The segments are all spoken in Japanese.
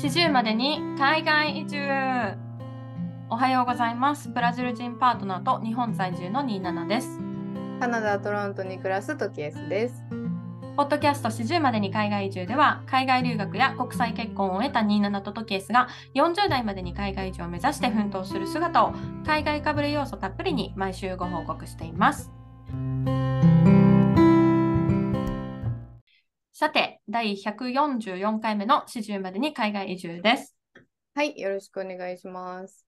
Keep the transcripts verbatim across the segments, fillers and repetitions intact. よんじゅうまでに海外移住。おはようございます。ブラジル人パートナーと日本在住のニーナナです。カナダ・トロントに暮らすトキエスです。ポッドキャストよんじゅうまでに海外移住では、海外留学や国際結婚を得たニーナナとトキエスがよんじゅう代までに海外移住を目指して奮闘する姿を、海外かぶれ要素たっぷりに毎週ご報告しています。さて、第ひゃくよんじゅうよん回目のよんじゅうまでに海外移住です。はい、よろしくお願いします。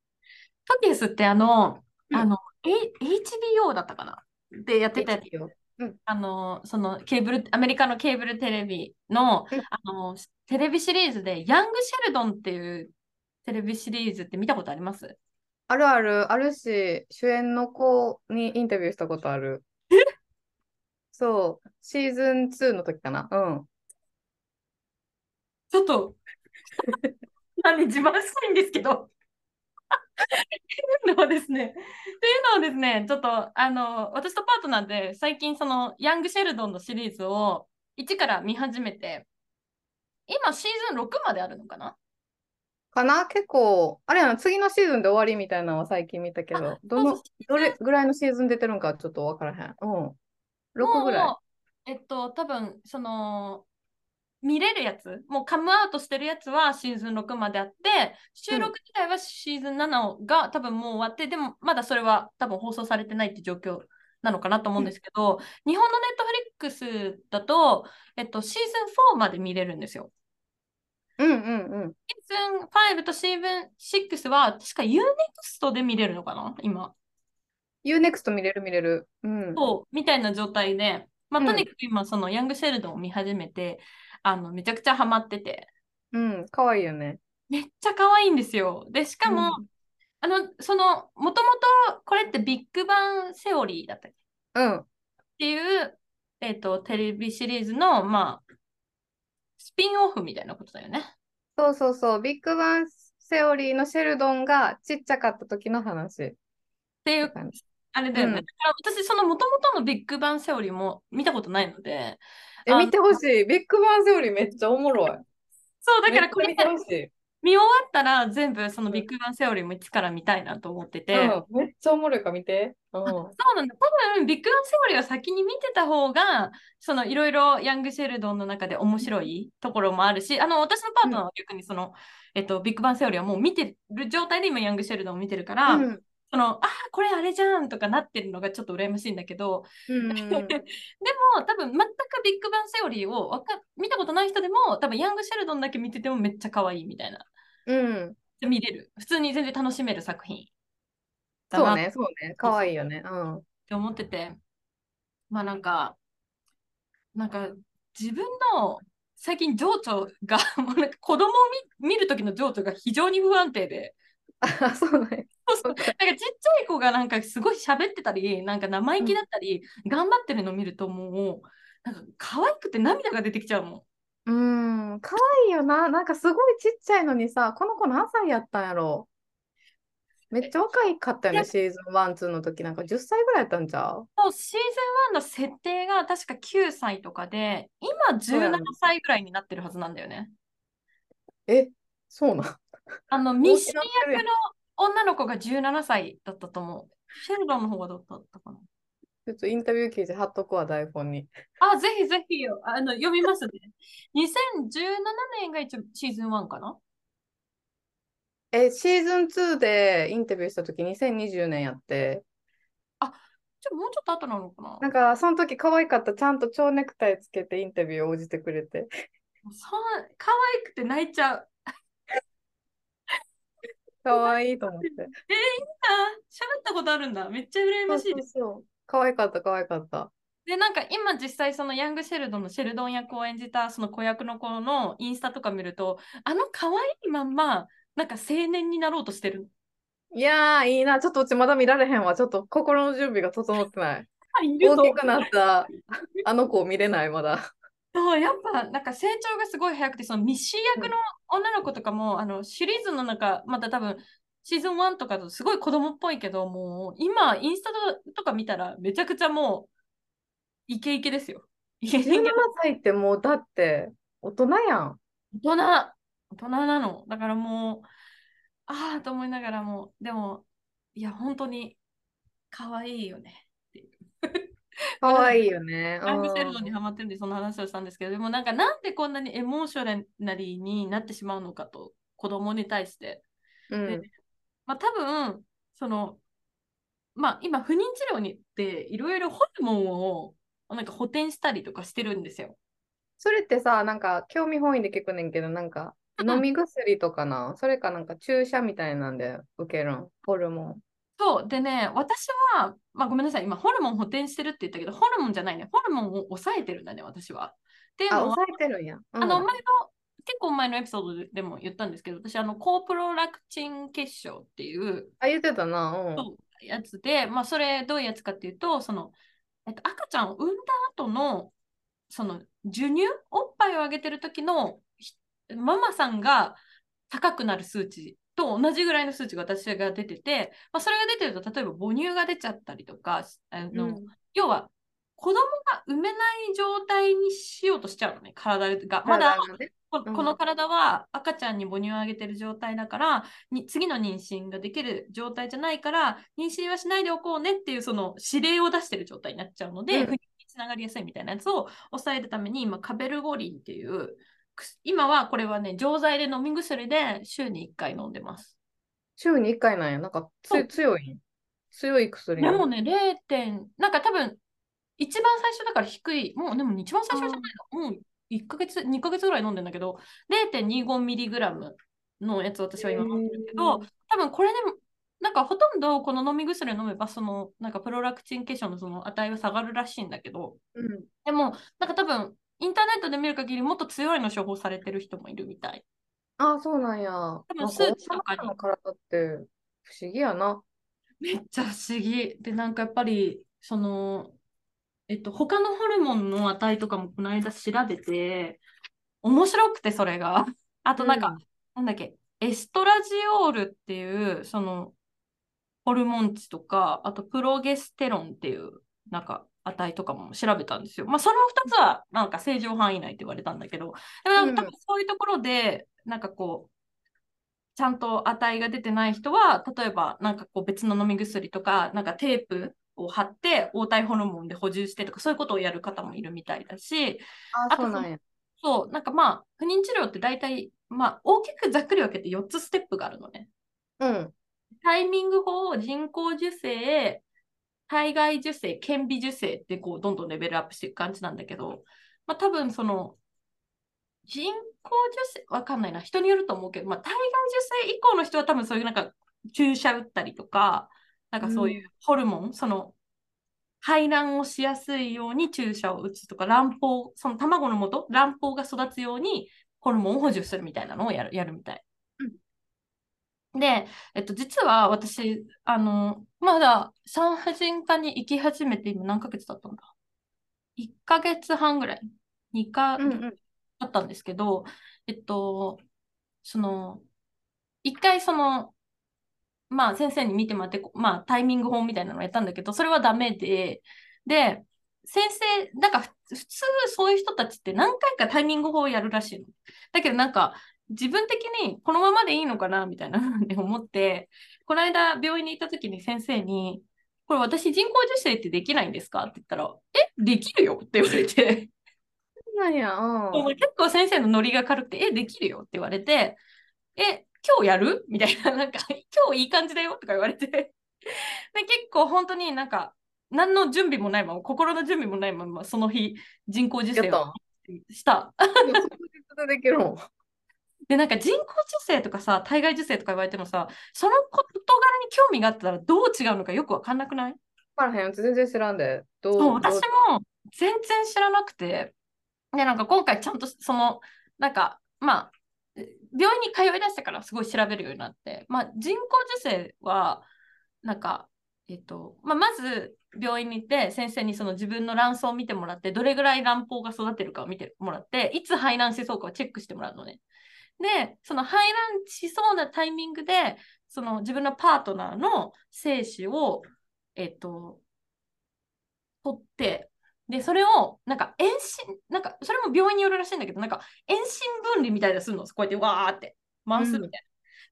トキエスってあの、うん、あの、エイチビーオー だったかなでやってたやつよ。うん、あの、そのケーブル、アメリカのケーブルテレビの、うん、あの、テレビシリーズで、ヤング・シェルドンっていうテレビシリーズって見たことあります？あるある、あるし、主演の子にインタビューしたことある。そう、シーズンツーの時かな。うん。ちょっと、何、自慢したいんですけど。っていうのはですね、っていうのはですね、ちょっと、あの、私とパートナーで、最近、その、ヤング・シェルドンのシリーズを、いちから見始めて、今、シーズンろくまであるのかなかな結構、あれやな、次のシーズンで終わりみたいなのは最近見たけど、どの、どれぐらいのシーズン出てるのか、ちょっとわからへん。うん。ろくぐらい。もうえっと多分その見れるやつ、もうカムアウトしてるやつはシーズンろくまであって、収録自体はシーズンななが多分もう終わって、うん、でもまだそれは多分放送されてないって状況なのかなと思うんですけど、うん、日本のネットフリックスだと、えっと、シーズンよんまで見れるんですよ。うんうんうん。シーズンごとシーズンろくは確か ユーネクスト で見れるのかな今。ユーネクスト 見れる見れる、うん、そうみたいな状態で、まあ、とにかく今そのヤングシェルドンを見始めて、うん、あのめちゃくちゃハマってて、うん、かわいいよね。めっちゃかわいいんですよ。でしかも、うん、あのそのもともとこれってビッグバンセオリーだったっけ、うん、っていう、えーと、テレビシリーズの、まあ、スピンオフみたいなことだよね。そうそうそう、ビッグバンセオリーのシェルドンがちっちゃかった時の話っていう感じあれだよね。うん、だから私その元々のビッグバンセオリーも見たことないので、え見てほしい。ビッグバンセオリーめっちゃおもろい。そうだからこれ見てほしい。見終わったら全部そのビッグバンセオリーも一から見たいなと思ってて、うん、めっちゃおもろいから見て、うん、そうなんだ。多分ビッグバンセオリーは先に見てた方がそのいろいろヤングシェルドンの中で面白いところもあるし、あの私のパートナーは逆にその、うん、えっと、ビッグバンセオリーはもう見てる状態で今ヤングシェルドンを見てるから、うん、そのあこれあれじゃんとかなってるのがちょっと羨ましいんだけど、うん、でも多分全くビッグバンセオリーをか見たことない人でも多分ヤングシェルドンだけ見ててもめっちゃ可愛いみたいな、うん、見れる、普通に全然楽しめる作品だな。そうねそうね、可愛いよね、うん、って思ってて、まあなんかなんか自分の最近情緒がもうなんか子供を 見, 見る時の情緒が非常に不安定で。あ、そうね。なんかちっちゃい子がなんかすごい喋ってたり、なんか生意気だったり、うん、頑張ってるの見るともうなんか可愛くて涙が出てきちゃうもん。うーん、可愛いよな。なんかすごいちっちゃいのにさ、この子何歳やったんやろ。めっちゃ若いかったよね。シーズンいち、にの時なんかじゅっさいぐらいやったんちゃう？そう、シーズンいちの設定が確かきゅうさいとかで、今じゅうななさいぐらいになってるはずなんだよね。え、そうなん。あのミッシー役の女の子がじゅうななさいだったと思う。シェルドンの方がどうだったかな。ちょっとインタビュー記事貼っとくわ、台本に。あ、ぜひぜひよ、あの読みますね。にせんじゅうななねんが一応シーズンいちかな。え、シーズンにでインタビューしたときにせんにじゅうねんやって。あ、ちょもうちょっと後なのかな。なんかその時可愛かった、ちゃんと蝶ネクタイつけてインタビュー応じてくれて。そ可愛くて泣いちゃう。かわいいと思って。えー、いいな。喋ったことあるんだ。めっちゃ羨ましいです。そうそうそう。かわいかった、かわいかった。で、なんか今実際そのヤングシェルドンのシェルドン役を演じたその子役の子のインスタとか見ると、あのかわいいまんま、なんか青年になろうとしてる。いやー、いいな。ちょっとうちまだ見られへんわ。ちょっと心の準備が整ってない。いる大きくなったあの子を見れない、まだ。そうやっぱなんか成長がすごい早くて、そのミッシー役の女の子とかも、うん、あのシリーズの中また多分シーズンいちとかとすごい子供っぽいけど、もう今インスタとか見たらめちゃくちゃもうイケイケですよ。イケイケ。じゅうななさいってもうだって大人やん。大人。大人なの。だからもう、ああと思いながらも、でも、いや、本当に可愛いよねっていう。可愛いよね。ライブセルドにハマってるんで、その話をしたんですけど、でもなんか、なんでこんなにエモーショナリーになってしまうのかと、子供に対して。うん、まあ、多分、その、まあ、今、不妊治療にって、いろいろホルモンをなんか補填したりとかしてるんですよ。それってさ、なんか興味本位で聞くねんけど、なんか飲み薬とかな、それかなんか注射みたいなんで受けるん、ホルモン。そう、でね、私は、まあごめんなさい、今ホルモン補填してるって言ったけど、ホルモンじゃないね、ホルモンを抑えてるんだね、私は。でもあ、抑えてるんや。うん、あの前の、結構前のエピソードでも言ったんですけど、私、あの、高プロラクチン結晶っていう。あ、言ってたな、うん。そう、やつで、まあそれ、どういうやつかっていうと、その、えっと、赤ちゃんを産んだ後の、その授乳、おっぱいをあげてる時のママさんが高くなる数値と同じぐらいの数値が私が出てて、まあ、それが出てると例えば母乳が出ちゃったりとか、あの、うん、要は子供が産めない状態にしようとしちゃうのね、体が。まだ、ね、この体は赤ちゃんに母乳をあげてる状態だから、に次の妊娠ができる状態じゃないから、妊娠はしないでおこうねっていうその指令を出してる状態になっちゃうので、うん、つながりやすいみたいなやつを抑えるために今カベルゴリンっていう、今はこれはね錠剤で飲み薬で週にいっかい飲んでます。週にいっかいなんや。なんかつ強い強い薬でもね れいてん なんか多分一番最初だから低い、もうでも一番最初じゃないの、もういっかげつにかげつぐらい飲んでんだけど れいてんにじゅうごミリグラム のやつ私は今飲んでるけど、多分これでもなんかほとんどこの飲み薬飲めばそのなんかプロラクチン化粧のその値は下がるらしいんだけど、うん、でもなんか多分インターネットで見る限りもっと強いの処方されてる人もいるみたい。ああ、そうなんや。多分スーツとかに。の体って不思議やな。めっちゃ不思議で、なんかやっぱりそのえっと他のホルモンの値とかもこの間調べて面白くて、それがあとなんか、うん、なんだっけエストラジオールっていうそのホルモン値とか、あとプロゲステロンっていうなんか値とかも調べたんですよ。まあそのふたつはなんか正常範囲内って言われたんだけど、でもなんか多分そういうところでなんかこうちゃんと値が出てない人は、例えばなんかこう別の飲み薬とかなんかテープを貼って黄体ホルモンで補充してとか、そういうことをやる方もいるみたいだし、あとそうなんや。そうなんかまあ不妊治療って大体まあ大きくざっくり分けてよっつステップがあるのね。うん。タイミング法、人工授精、体外受精、顕微授精ってこうどんどんレベルアップしていく感じなんだけど、まあ多分その人工授精、わかんないな、人によると思うけど、まあ体外受精以降の人は多分そういうなんか注射打ったりとか、なんかそういうホルモン、うん、その排卵をしやすいように注射を打つとか、卵胞、その卵の元、卵胞が育つようにホルモンを補充するみたいなのをやる、やるみたい。で、えっと、実は私、あの、まだ産婦人科に行き始めて今何ヶ月だったんだ ?いっかげつはんぐらい ?に か、うんうん、だったんですけど、えっと、その、一回その、まあ先生に見てもらって、まあタイミング法みたいなのをやったんだけど、それはダメで、で、先生、なんか普通そういう人たちって何回かタイミング法をやるらしいの。だけどなんか、自分的にこのままでいいのかなみたいなって思って、この間病院に行った時に先生にこれ私人工授精ってできないんですかって言ったら、えできるよって言われてなんや、うん、結構先生のノリが軽くて、えできるよって言われて、え今日やるみたいな、なんか今日いい感じだよとか言われて、で結構本当になんか何の準備もないまま、心の準備もないままその日人工授精をしたできるもんで、なんか人工授精とかさ、体外受精とか言われてもさ、その事柄に興味があったらどう違うのかよく分かんなくない？分からへん、全然知らんで。どう、私も全然知らなくて、でなんか今回ちゃんとそのなんかまあ病院に通いだしてからすごい調べるようになって、まあ、人工授精はなんかえっとまあ、まず病院に行って先生にその自分の卵巣を見てもらって、どれぐらい卵胞が育てるかを見てもらって、いつ排卵しそうかをチェックしてもらうのね。で、その排卵しそうなタイミングで、その自分のパートナーの精子を、えっと、取って、で、それを、なんか遠心、なんか、それも病院によるらしいんだけど、なんか遠心分離みたいなするの、こうやってわーって回すみたいな。うん、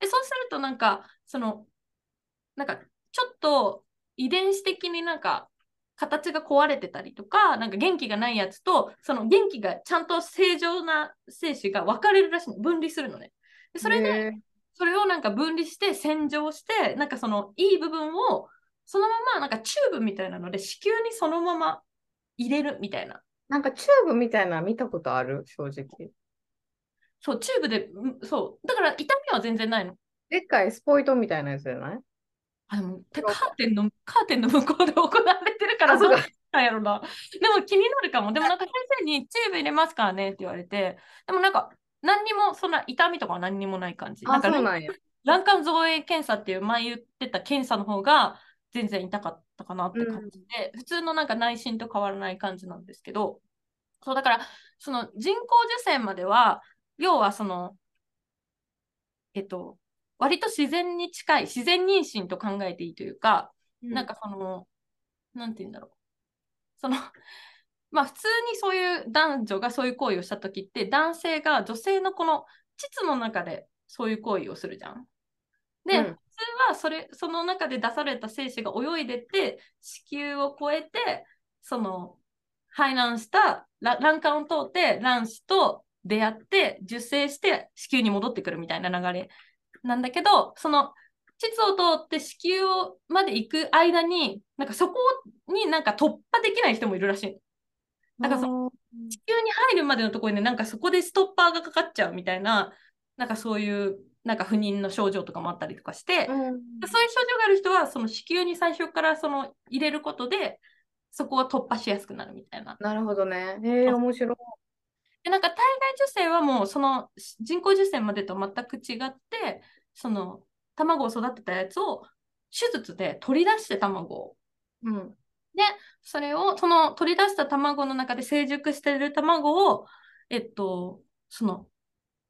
で、そうすると、なんか、その、なんか、ちょっと遺伝子的になんか、形が壊れてたりとか、なんか元気がないやつと、その元気がちゃんと正常な精子が分かれるらしいの、分離するのね。で、それで、それをなんか分離して、洗浄して、なんかそのいい部分を、そのままなんかチューブみたいなので、子宮にそのまま入れるみたいな。なんかチューブみたいな見たことある、正直。そう、チューブで、そう、だから痛みは全然ないの。でっかいスポイトみたいなやつじゃない？あのカーテンのカーテンの向こうで行われてるからそうなんやろな。でも気になるかも。でもなんか先生にチューブ入れますからねって言われて、でもなんか何にもそんな痛みとか何にもない感じ。なんか卵管造影検査っていう前言ってた検査の方が全然痛かったかなって感じで、うん、普通のなんか内診と変わらない感じなんですけど、そうだからその人工授精までは要はそのえっと割と自然に近い、自然妊娠と考えていいというか、うん、なんかその、なんて言うんだろう。その、まあ普通にそういう男女がそういう行為をしたときって、男性が女性のこの膣の中でそういう行為をするじゃん。で、うん、普通はそれ、その中で出された精子が泳いでって、子宮を越えて、その、排卵した卵管を通って卵子と出会って、受精して子宮に戻ってくるみたいな流れ。なんだけど、その膣を通って子宮をまで行く間になんかそこになんか突破できない人もいるらしい。だからその子宮に入るまでのところに、ね、なんかそこでストッパーがかかっちゃうみたいな、なんかそういうなんか不妊の症状とかもあったりとかして、うん、そういう症状がある人はその子宮に最初からその入れることでそこを突破しやすくなるみたいな。なるほどね。へえ、面白い。でなんか体外受精はもうその人工授精までと全く違って、その卵を育てたやつを手術で取り出して卵を、うん、でそれをその取り出した卵の中で成熟している卵をえっとその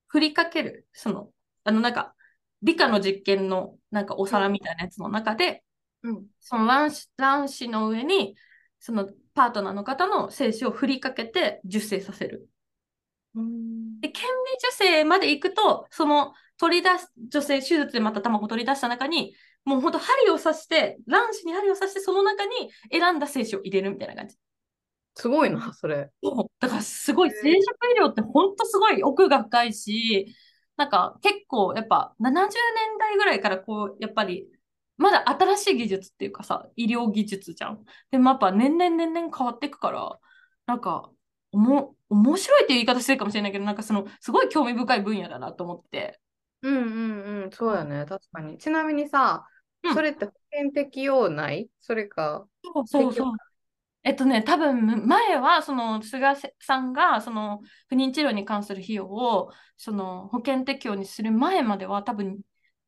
振りかけるそのあのなんか理科の実験のなんかお皿みたいなやつの中で、うん、その卵子、卵子の上にそのパートナーの方の精子を振りかけて受精させる。うん、で顕微授精まで行くとその取り出す女性手術でまた卵を取り出した中にもうほんと針を刺して卵子に針を刺してその中に選んだ精子を入れるみたいな感じ。すごいなそれ。だからすごい生殖医療ってほんとすごい奥が深いし、なんか結構やっぱななじゅうねんだいぐらいからこうやっぱりまだ新しい技術っていうかさ医療技術じゃん。でもやっぱ年々年々変わっていくからなんかおも面白いっていう言い方してるかもしれないけど、なんかそのすごい興味深い分野だなと思って。うんうんうん、そうだね、確かに。ちなみにさ、うん、それって保険適用ない？それか。そうそうそう。えっとね、多分前はその菅さんがその不妊治療に関する費用をその保険適用にする前までは多分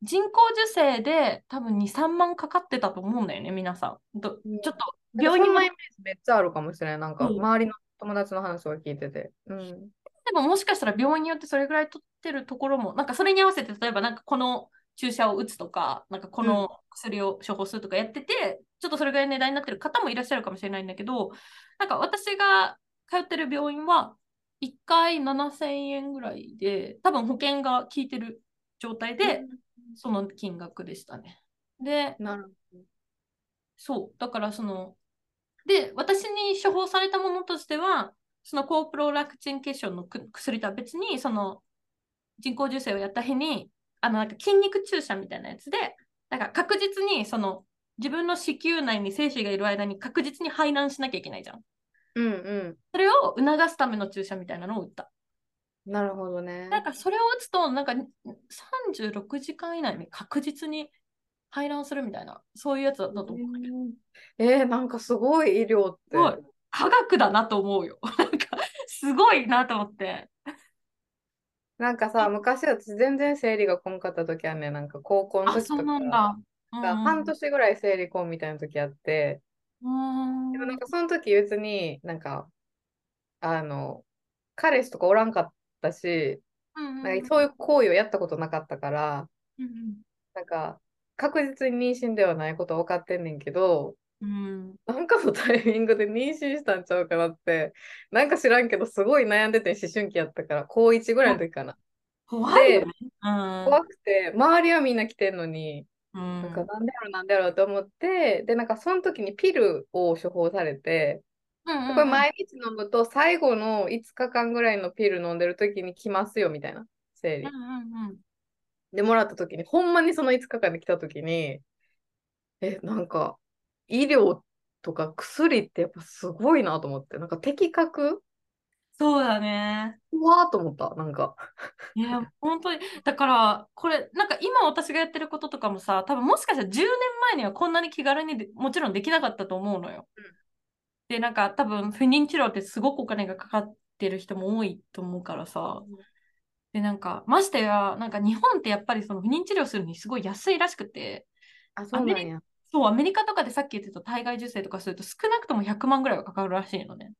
人工授精で多分に、さんまんかかってたと思うんだよね、皆さん。どちょっと病院前、うん、めっちゃあるかもしれない。なんか周りの友達の話を聞いてて。うん。でももしかしたら病院によってそれぐらい取ってるところもなんかそれに合わせて例えばなんかこの注射を打つとかなんかこの薬を処方するとかやってて、うん、ちょっとそれぐらい値段になってる方もいらっしゃるかもしれないんだけど、なんか私が通ってる病院はいっかいななせんえんぐらいで多分保険が効いてる状態でその金額でしたね。で、なるほど。そうだからそので私に処方されたものとしてはその高プロラクチン血症の薬とは別にその人工授精をやった日にあのなんか筋肉注射みたいなやつでなんか確実にその自分の子宮内に精子がいる間に確実に排卵しなきゃいけないじゃん、うんうん、それを促すための注射みたいなのを打った。なるほどね。なんかそれを打つとなんかさんじゅうろくじかん以内に確実に排卵するみたいなそういうやつだったと思うんだけど、えー、なんかすごい医療って科学だなと思うよ。なんかすごいなと思って。なんかさ、昔私全然生理がこんかった時はね、なんか高校の時とか、なんだうん、半年ぐらい生理こんみたいな時あって、うん、でもなんかその時別になんかあの彼氏とかおらんかったし、うんうん、なんかそういう行為をやったことなかったから、うんうん、なんか確実に妊娠ではないことは分かってんねんけど、うん、なんかのタイミングで妊娠したんちゃうかなってなんか知らんけどすごい悩んでて、思春期やったからこういちぐらいの時かな、うん、怖いよね、うん、怖くて周りはみんな来てんのに、うん、なんかなんでやろなんでやろうと思って、でなんかその時にピルを処方されて、うんうん、これ毎日飲むと最後のいつかかんぐらいのピル飲んでる時に来ますよみたいな生理、うんうんうん、でもらった時にほんまにそのいつかかんで来た時にえなんか医療とか薬ってやっぱすごいなと思って、なんか的確、そうだね、うわーと思った、なんかいや本当にだからこれなんか今私がやってることとかもさ、多分もしかしたらじゅうねんまえにはこんなに気軽にもちろんできなかったと思うのよ、うん、でなんか多分不妊治療ってすごくお金がかかってる人も多いと思うからさ、うん、でなんかましてやなんか日本ってやっぱりその不妊治療するにすごい安いらしくて、あそうなんや、そうアメリカとかでさっき言ってた体外受精とかすると少なくともひゃくまんぐらいはかかるらしいのね。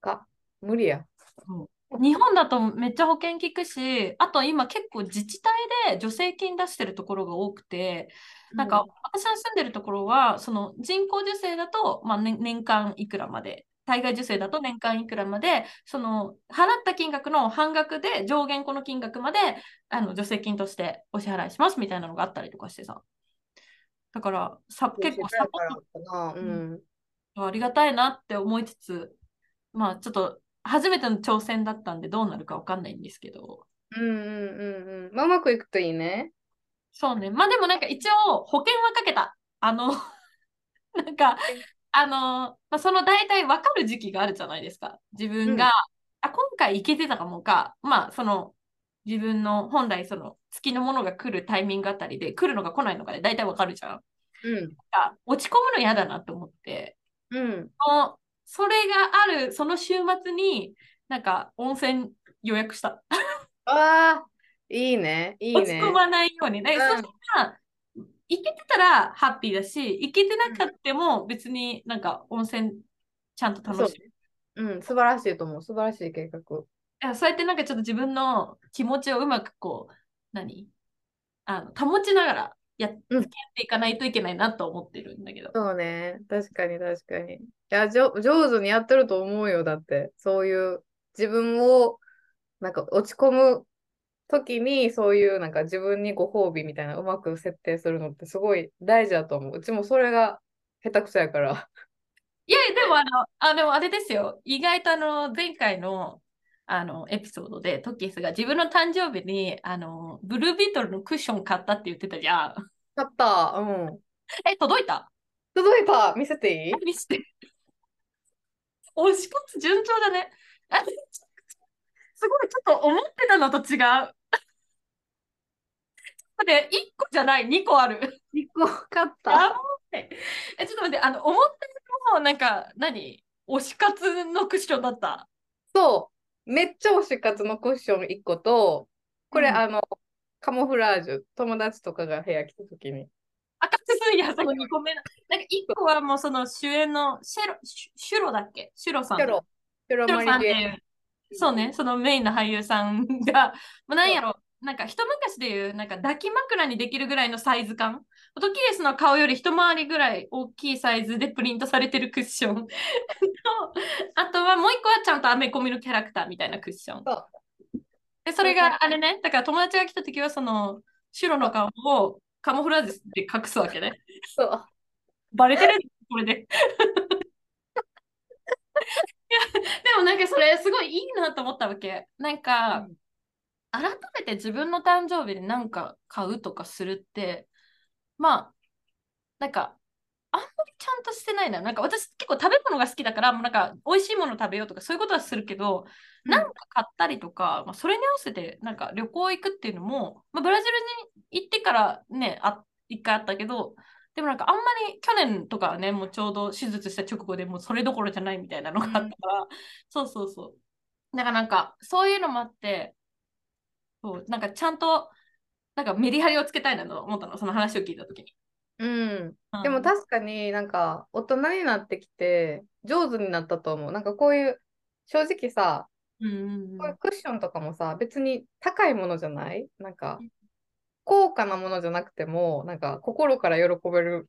か無理や、うん、日本だとめっちゃ保険効くし、あと今結構自治体で助成金出してるところが多くて、なんか私の住んでるところはその人工授精だと、まあね、年間いくらまで、体外受精だと年間いくらまで、その払った金額の半額で上限この金額まであの助成金としてお支払いしますみたいなのがあったりとかしてさ、だからさ結構サポート、うんうん、ありがたいなって思いつつ、まあちょっと初めての挑戦だったんでどうなるか分かんないんですけど、うんうんうんうん、まあ、うまくいくといいね。そうね、まあでもなんか一応保険はかけた、あのなんかあの、まあ、その大体分かる時期があるじゃないですか、自分が、うん、あ今回いけてたかもか、まあその自分の本来その月のものが来るタイミングあたりで来るのか来ないのかで大体わかるじゃん、うん、落ち込むの嫌だなと思って、うん、それがあるその週末になんか温泉予約した。あいいねいいね、落ち込まないようにね、うん、そしたら行けてたらハッピーだし、行けてなかったも別になんか温泉ちゃんと楽しむ、うん、素晴らしいと思う、素晴らしい計画。そうやってなんかちょっと自分の気持ちをうまくこう何あの保ちながらやっていかないといけないなと思ってるんだけど、うん、そうね確かに確かに、いや上手にやってると思うよ、だってそういう自分をなんか落ち込む時にそういうなんか自分にご褒美みたいなうまく設定するのってすごい大事だと思う。うちもそれが下手くそやから。いやでもあのあのあれですよ、意外とあの前回のあのエピソードでトッキースが自分の誕生日にあのブルービートルのクッション買ったって言ってたじゃん。買った、うん。え、届いた？届いた、見せていい？見せて。推し活順調だね。すごい、ちょっと思ってたのと違う。でいっこじゃない、にこある。にこ買った。え、ちょっと待って、あの思ってたのなんか何？推し活のクッションだった。そう。めっちゃ推し活のクッションいっこと、これ、うん、あのカモフラージュ、友達とかが部屋来たときに赤くすいやさにこめな、なんかいっこはもうその主演のシェロシュロだっけ、シュロさんシュロシュロマリエ、そうね、そのメインの俳優さんがもうなんやろ、なんか一昔でいうなんか抱き枕にできるぐらいのサイズ感、トキエスの顔より一回りぐらい大きいサイズでプリントされてるクッションと、あとはもう一個はちゃんとアメコミのキャラクターみたいなクッション。そうでそれがあれね、だから友達が来た時はその白の顔をカモフラージュで隠すわけね。そうバレてるこれで。いやでもなんかそれすごいいいなと思ったわけ。なんか、うん、改めて自分の誕生日で何か買うとかするって。まあなんかあんまりちゃんとしてないな。なんか私結構食べ物が好きだからもうなんか美味しいもの食べようとかそういうことはするけど、うん、なんか買ったりとか、まあ、それに合わせてなんか旅行行くっていうのも、まあ、ブラジルに行ってからねあ一回あったけど、でもなんかあんまり去年とかはねもうちょうど手術した直後でもうそれどころじゃないみたいなのがあったから、うん、そうそうそうだからなんかそういうのもあって、そうなんかちゃんとなんかメリハリをつけたいなと思ったの、その話を聞いたときに、うん、うん。でも確かになんか大人になってきて上手になったと思う。なんかこういう正直さ、うんうんうん、こういうクッションとかもさ別に高いものじゃない？なんか高価なものじゃなくてもなんか心から喜べる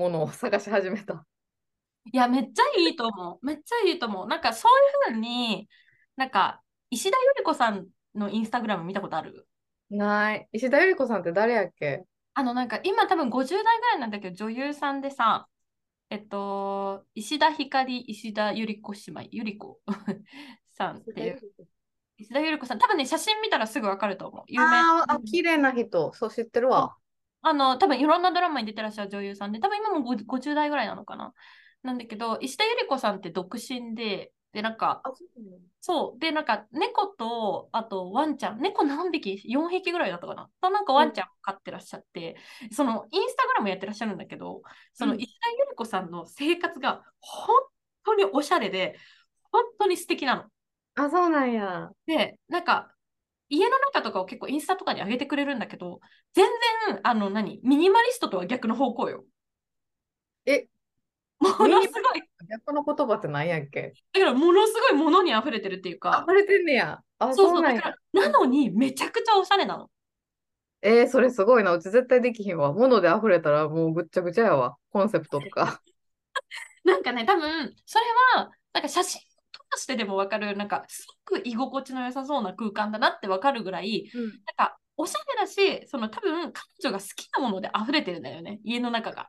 ものを探し始めた。いや、めっちゃいいと思う。めっちゃいいと思う。なんかそういうふうに、なんか石田ゆり子さんのインスタグラム見たことある？ない。石田ゆり子さんって誰やっけ？あのなんか今多分ごじゅう代ぐらいなんだけど、女優さんでさ、えっと石田ひかり、石田ゆり子姉妹、ゆり子さんっていう。石田ゆり子さん、多分ね、写真見たらすぐわかると思う。有名。ああ、綺麗な人、そう知ってるわ。あの、多分いろんなドラマに出てらっしゃる女優さんで、多分今もごじゅう代ぐらいなのかな。なんだけど、石田ゆり子さんって独身で、で、なんか、そう、で、なんか、猫と、あと、ワンちゃん、猫何匹 ?よん 匹ぐらいだったかな。と、なんかワンちゃん飼ってらっしゃって、うん、その、インスタグラムやってらっしゃるんだけど、その、石田ゆり子さんの生活が、本当におしゃれで、本当に素敵なの。あ、そうなんや。で、なんか家の中とかを結構インスタとかに上げてくれるんだけど、全然あの何ミニマリストとは逆の方向よ。え、ものすごい逆の言葉って何やっけ？だからものすごいものに溢れてるっていうか。溢れてんねや。あ、そうそう。だからなのにめちゃくちゃおしゃれなの。えー、それすごいな。うち絶対できひんわ。もので溢れたらもうぐっちゃぐちゃやわ。コンセプトとか。なんかね、多分それはなんか写真してでも分かる、なんかすごく居心地の良さそうな空間だなって分かるぐらい、うん、なんかおしゃれだし、その多分彼女が好きなもので溢れてるんだよね、家の中が。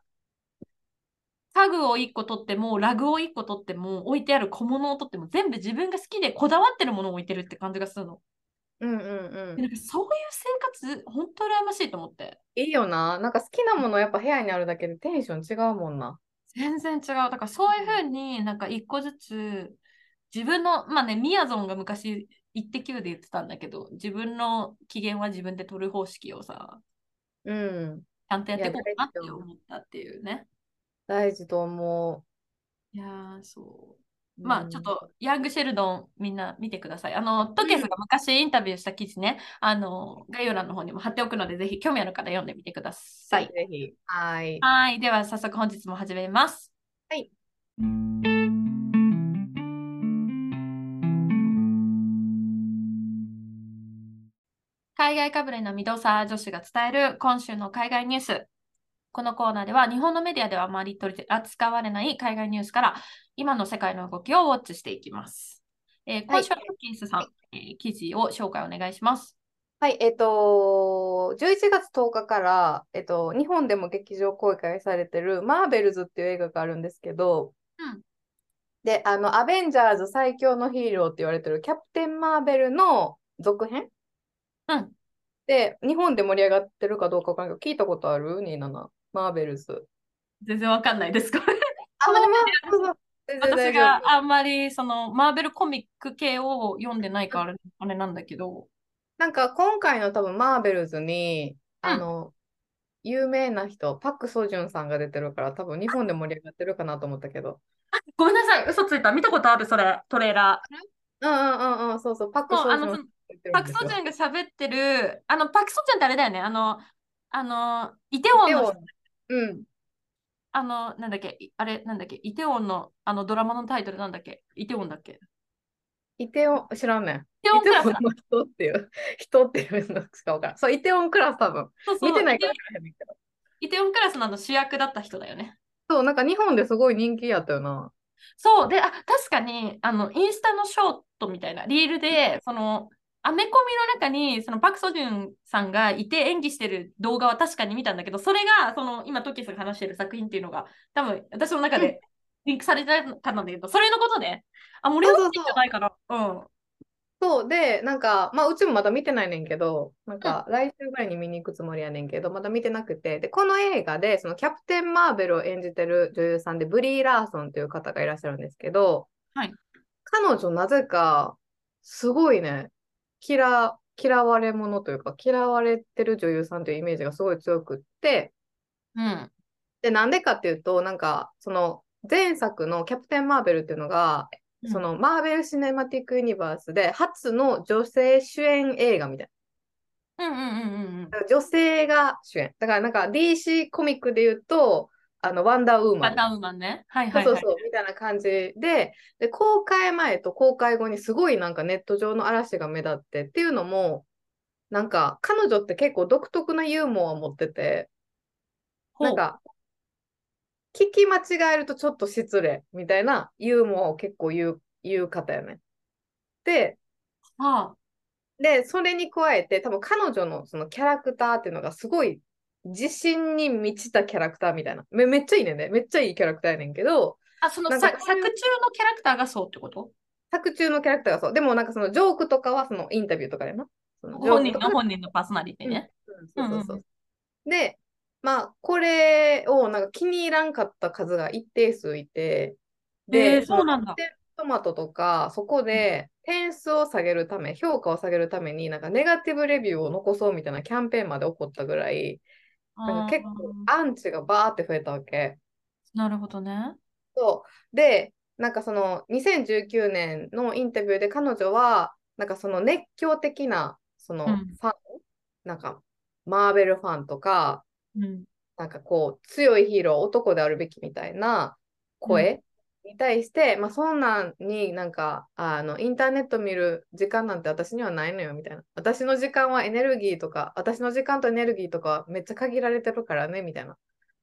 家具をいっこ取ってもラグをいっこ取っても置いてある小物を取っても全部自分が好きでこだわってるものを置いてるって感じがするの。うんうんうん、なんかそういう生活本当羨ましいと思って。いいよな、なんか好きなものやっぱ部屋にあるだけでテンション違うもんな。全然違う。だからそういう風になんかいっこずつ自分の、まあね、みやぞんが昔、イッテ Q で言ってたんだけど、自分の機嫌は自分で取る方式をさ、うん、ちゃんとやっていこうかなって思ったっていうね。大事と思う。いやー、そう。うん、まあ、ちょっと、ヤング・シェルドン、みんな見てください。あの、トケスが昔インタビューした記事ね、うん、あの、概要欄の方にも貼っておくので、ぜひ、興味ある方読んでみてください。ぜひ。はい。はい。では、早速、本日も始めます。はい。海外かぶれのミドサー女子が伝える今週の海外ニュース。このコーナーでは日本のメディアではあまり取り扱われない海外ニュースから今の世界の動きをウォッチしていきます。えー、今週はトキンスさん、はい、記事を紹介お願いします。はい、えっと、じゅういちがつとおかから、えっと、日本でも劇場公開されてるマーベルズっていう映画があるんですけど、うん、で、あの、アベンジャーズ最強のヒーローって言われてるキャプテン・マーベルの続編、うん、で日本で盛り上がってるかどうか分からないけど、聞いたことある？ニーナナ、マーベルズ。全然分かんないです、これ。あま私があんまりそのマーベルコミック系を読んでないから、うん、あれなんだけど、なんか今回の多分マーベルズに、うん、あの有名な人パク・ソジュンさんが出てるから、多分日本で盛り上がってるかなと思ったけど。ごめんなさい、嘘ついた。見たことある、それ、トレーラー。うんうんうんうん、そうそう、パク・ソジュン。パクソジュンが喋ってる、あのパクソジュンってあれだよね、あのあのイテウォンの、うん、あのなんだっけ、あれなんだっけ、イテウォンのあのドラマのタイトルなんだっけ、イテウォンだっけ、イテウォン知らんねん。イテウォンクラスの人っていう人っていうのしか分からん。そう、イテウォンクラス多分そうそう見てないから分からないけど、イテウォンクラスのあの主役だった人だよね。そう、なんか日本ですごい人気やったよな。そうで、あ、確かにあのインスタのショートみたいなリールで、そのアメコミの中にそのパク・ソジュンさんがいて演技してる動画は確かに見たんだけど、それがその今トキさんが話してる作品っていうのが多分私の中でリンクされてたんだけど、うん、それのことね。あ、もう両方じゃないかな。うん。そうで、なんか、まあ、うちもまだ見てないねんけど、なんか来週ぐらいに見に行くつもりやねんけど、まだ見てなくて、でこの映画でそのキャプテン・マーベルを演じてる女優さんでブリー・ラーソンという方がいらっしゃるんですけど、はい、彼女なぜかすごいね、嫌、嫌われ者というか、嫌われてる女優さんというイメージがすごい強くって、うん、で、なんでかっていうと、なんか、その、前作のキャプテン・マーベルっていうのが、うん、その、マーベル・シネマティック・ユニバースで、初の女性主演映画みたいな。うんうんうんうん。女性が主演。だから、なんか、ディーシー コミックで言うと、あの、ワンダーウーマン。ワンダーウーマンね。はいはいはい。そうそう、みたいな感じで、で、公開前と公開後にすごいなんかネット上の嵐が目立ってっていうのも、なんか彼女って結構独特なユーモアを持ってて、なんか、聞き間違えるとちょっと失礼みたいなユーモアを結構言う、言う方やね。で、はあ、で、それに加えて多分彼女のそのキャラクターっていうのがすごい自信に満ちたキャラクターみたいな。め、めっちゃいいねんね。めっちゃいいキャラクターやねんけど。あ、その作中のキャラクターがそうってこと？作中のキャラクターがそう。でもなんかそのジョークとかはそのインタビューとかでな。その本人の本人のパーソナリティね。うん、そうそうそう。うんうん、で、まあ、これをなんか気に入らんかった数が一定数いて、で、えー、そうなんだ。トマトとか、そこで点数を下げるため、評価を下げるために、なんかネガティブレビューを残そうみたいなキャンペーンまで起こったぐらい、なんか結構アンチがバーって増えたわけ。なるほどね。そう。で、なんかそのにせんじゅうきゅうねんのインタビューで彼女は、なんかその熱狂的なそのファン、うん、なんかマーベルファンとか、うん、なんかこう強いヒーロー男であるべきみたいな声に対して、うん、まあそんなんになんかあのインターネット見る時間なんて私にはないのよみたいな、私の時間はエネルギーとか私の時間とエネルギーとかめっちゃ限られてるからねみたい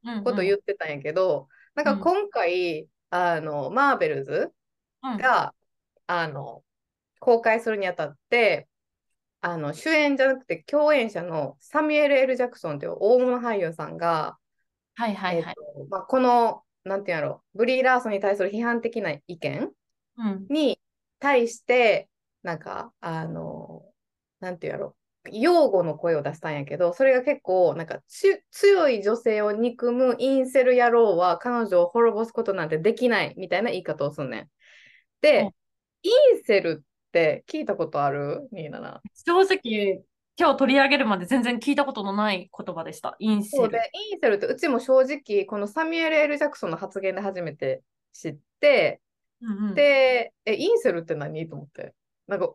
なことを言ってたんやけど、うんうん、なんか今回、うん、あのマーベルズが、うん、あの公開するにあたってあの主演じゃなくて共演者のサミュエル・エル・ジャクソンという大物俳優さんが、はいはいはい、えーとまあ、このなんていうんやろ、ブリー・ラーソンに対する批判的な意見に対して、うん、なんかあのなんていうんやろ、擁護の声を出したんやけど、それが結構なんか強い女性を憎むインセル野郎は彼女を滅ぼすことなんてできないみたいな言い方をすんねん。で、うん、インセルって聞いたことある？ニーナナ。正直今日取り上げるまで全然聞いたことのない言葉でした。インセル。そうで、インセルってうちも正直このサミュエル・エル・ジャクソンの発言で初めて知って、うんうん、でえインセルって何と思ってなんか。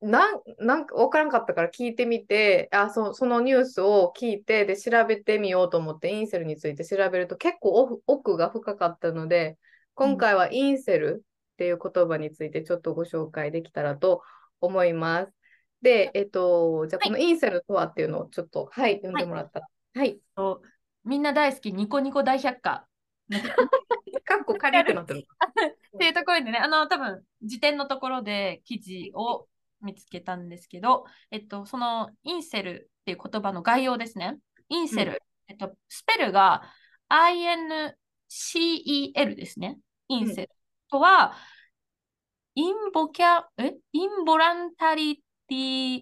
なんなんか分からんかったから聞いてみて、あ そ, そのニュースを聞いてで調べてみようと思ってインセルについて調べると結構奥が深かったので、今回はインセルっていう言葉についてちょっとご紹介できたらと思います。で、えっと、じゃあこのインセルとはっていうのをちょっと、はい、読んでもらったら、はいはい、みんな大好きニコニコ大百科かっこカリってなってるっていうところでね、あの多分辞典のところで記事を見つけたんですけど、えっと、そのインセルっていう言葉の概要ですね。インセル、うん、えっと、スペルが アイエヌシーイーエル ですね。インセル、うん、とはインボキャえインボランタリティ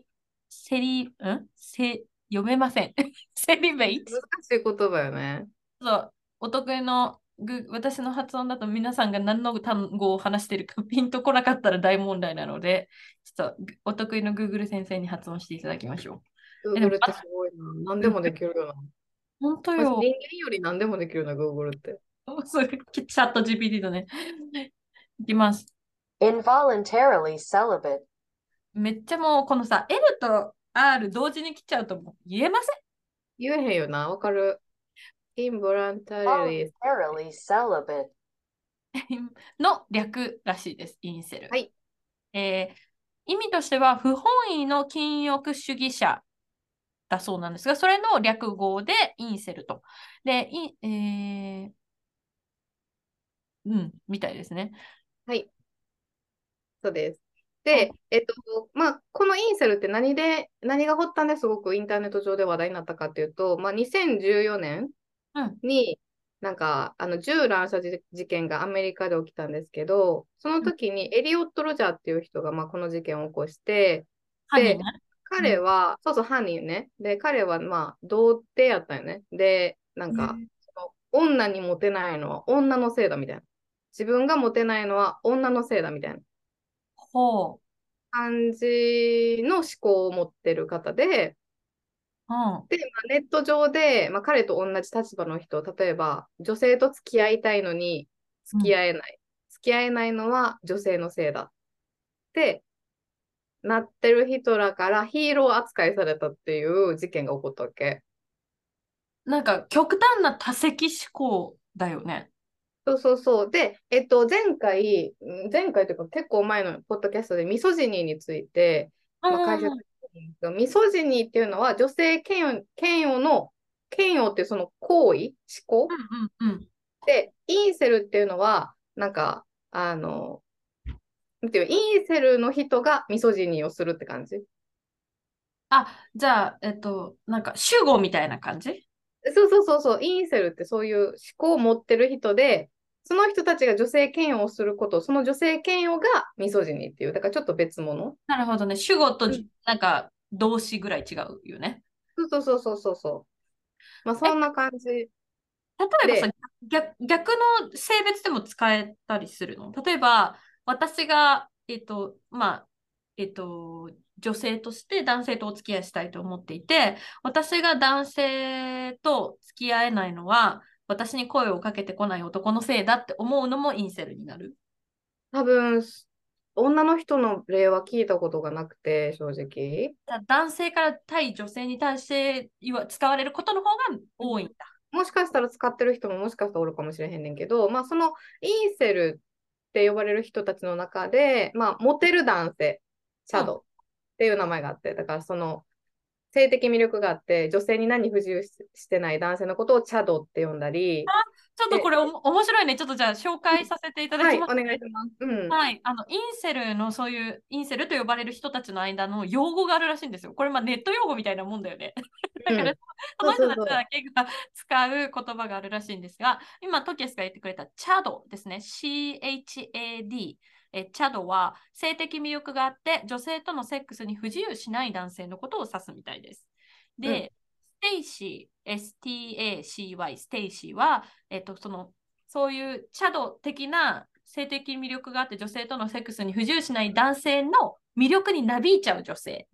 セリんせ読めませんセリベイト、難しい言葉よね。そうお得意のぐ私の発音だと皆さんが何の単語を話しているかピンとこなかったら大問題なので、ちょっとお得意の Google 先生に発音していただきましょう。Google ってすごいな。何でもできるよな。本当よ。人間より何でもできるな、Google って。それ、チャット ジーピーティー だね。いきます。Involuntarily celibate。めっちゃもうこのさ、L と R 同時に来ちゃうともう言えません。言えへんよな、わかる。Involuntarily celibate の略らしいです、インセル。はい、えー、意味としては不本意の禁欲主義者だそうなんですが、それの略語でインセルと。で、いえー、うん、みたいですね。はい。そうです。で、えっとまあ、このインセルって何で、何が発端ですごくインターネット上で話題になったかっていうと、まあ、にせんじゅうよねんに、うん、なんかあの銃乱射事件がアメリカで起きたんですけど、その時にエリオット・ロジャーっていう人がまあこの事件を起こして、うん、で、うん、彼は、そうそう、犯人ね。で、彼はまあ童貞やったよね。で、なんか、うん、女にモテないのは女のせいだみたいな。自分がモテないのは女のせいだみたいな。ほう。感じの思考を持ってる方で、うん、で、まあ、ネット上で、まあ、彼と同じ立場の人、例えば女性と付き合いたいのに付き合えない、うん、付き合えないのは女性のせいだってなってる人らからヒーロー扱いされたっていう事件が起こったわけ。なんか極端な多責思考だよね。そうそうそう。で、えっと、前回、前回というか結構前のポッドキャストでミソジニーについて、まあ、解説したんですけど、ミソジニーっていうのは女性嫌悪の嫌悪ってその行為、思考、うんうんうん、でインセルっていうのはなんかあのっていうインセルの人がミソジニーをするって感じ。あ、じゃあえっとなんか主語みたいな感じ。そうそうそうそう、インセルってそういう思考を持ってる人で、その人たちが女性嫌悪をすること、その女性嫌悪がミソジニーっていう、だからちょっと別物。なるほどね、主語となんか動詞ぐらい違うよね。うん、そうそうそうそうそう。まあそんな感じ。例えばさ、逆、逆の性別でも使えたりするの？例えば私がえっとまあえっと女性として男性とお付き合いしたいと思っていて、私が男性と付き合えないのは私に声をかけてこない男のせいだって思うのもインセルになる？多分女の人の例は聞いたことがなくて、正直男性から対女性に対して使われることの方が多いんだ。もしかしたら使ってる人ももしかしたらおるかもしれへんねんけど、まあそのインセルって呼ばれる人たちの中で、まあモテる男性シャドウ、うんっていう名前があって、だからその性的魅力があって女性に何不自由してない男性のことをチャドって呼んだり。あ、ちょっとこれお面白いね。ちょっとじゃあ紹介させていただきます、はい、お願いします、うん、はい、あのインセルのそういうインセルと呼ばれる人たちの間の用語があるらしいんですよ。これまあネット用語みたいなもんだよねだから、うん、その人たちだけが使う言葉があるらしいんですが、今トキエスが言ってくれたチャドですね、 シャド えチャドは性的魅力があって女性とのセックスに不自由しない男性のことを指すみたいです。で、うん、ステイシー エス ティー エー シー ワイ ステイシーは、えっと、そのそういうチャド的な性的魅力があって女性とのセックスに不自由しない男性の魅力になびいちゃう女性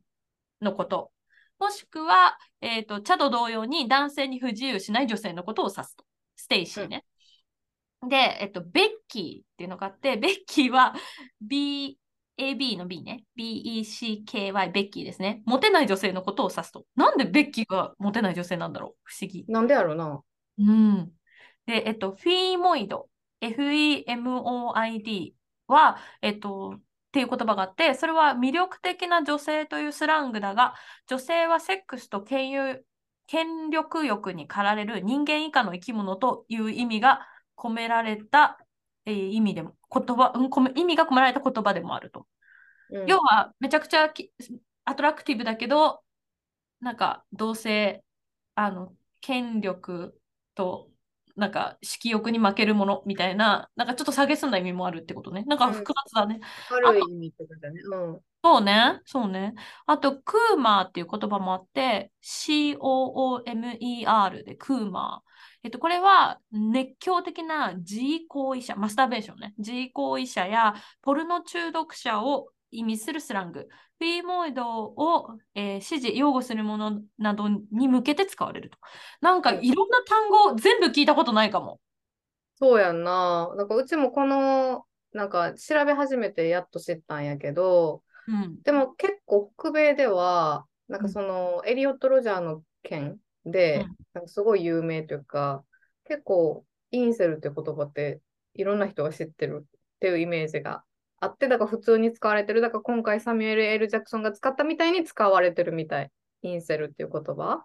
のこと、もしくは、えっと、チャド同様に男性に不自由しない女性のことを指すと、ステイシーね、うんで、えっと、ベッキーっていうのがあって、ベッキーは B、エービー の B ね、 ビー イー シー ケー ワイ ベッキーですね。モテない女性のことを指すと。なんでベッキーがモテない女性なんだろう、不思議。なんでやろうな。うん。で、えっと、フィーモイド エフ イー エム オー アイ ディー は、えっと、っていう言葉があって、それは魅力的な女性というスラングだが、女性はセックスと権有、権力欲に駆られる人間以下の生き物という意味が込められた、えー、意味でも言葉、うん、意味が込められた言葉でもあると、うん、要はめちゃくちゃアトラクティブだけどなんかどうせあの権力となんか色欲に負けるものみたいな、なんかちょっと蔑んだ意味もあるってことね。なんか複雑だね、うん、ある意味ってことだね、うん、そうねそうね。あとクーマーっていう言葉もあって シー オー オー エム イー アール でクーマー、えっと、これは熱狂的な自慰行為者、マスターベーションね、自慰行為者やポルノ中毒者を意味するスラング、フィーモイドを、えー、支持、擁護するものなどに向けて使われると。なんかいろんな単語全部聞いたことないかも。そうやんな。なんかうちもこのなんか調べ始めてやっと知ったんやけど、うん、でも結構北米ではなんかその、うん、エリオット・ロジャーの件で、なんかすごい有名というか、結構インセルって言葉っていろんな人が知ってるっていうイメージがあって、だから普通に使われてる。だから今回サミュエル・エル・ジャクソンが使ったみたいに使われてるみたい、インセルっていう言葉、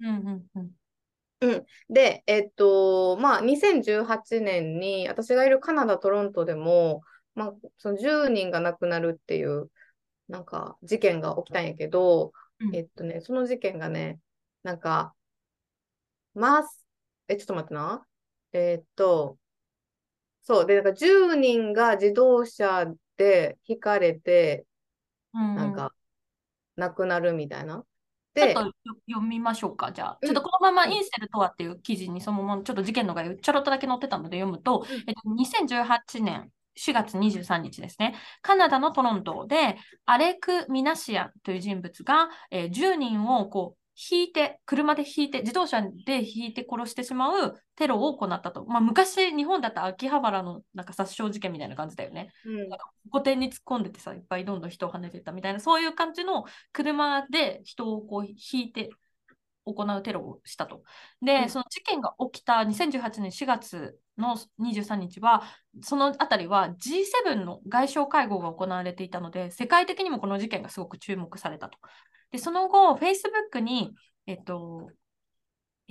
うんうんうんうん、で、えっとまあ、にせんじゅうはちねんに私がいるカナダ・トロントでも、まあ、そのじゅうにんが亡くなるっていうなんか事件が起きたんやけど、うん、えっとね、その事件がねなんか、マス、え、ちょっと待ってな。えー、っと、そう、で、なんかじゅうにんが自動車でひかれて、うん、なんか、亡くなるみたいな。で、ちょっと読みましょうか、じゃあ。ちょっとこのままインセルとはっていう記事に、そのままちょっと事件の概要、ちょろっとだけ載ってたので読むと、うん、えっと、にせんじゅうはちねんしがつにじゅうさんにちですね、カナダのトロントで、アレク・ミナシアンという人物が、えー、じゅうにんをこう、引いて車で引いて自動車で引いて殺してしまうテロを行ったと、まあ、昔日本だった秋葉原のなんか殺傷事件みたいな感じだよね、うん、なんか個展に突っ込んでてさ、いっぱいどんどん人を跳ねてったみたいな、そういう感じの車で人をこう引いて行うテロをしたと。で、うん、その事件が起きたにせんじゅうはちねんしがつのにじゅうさんにちはそのあたりは ジーセブン の外相会合が行われていたので、世界的にもこの事件がすごく注目されたと。でその後、Facebook に、えっとえー、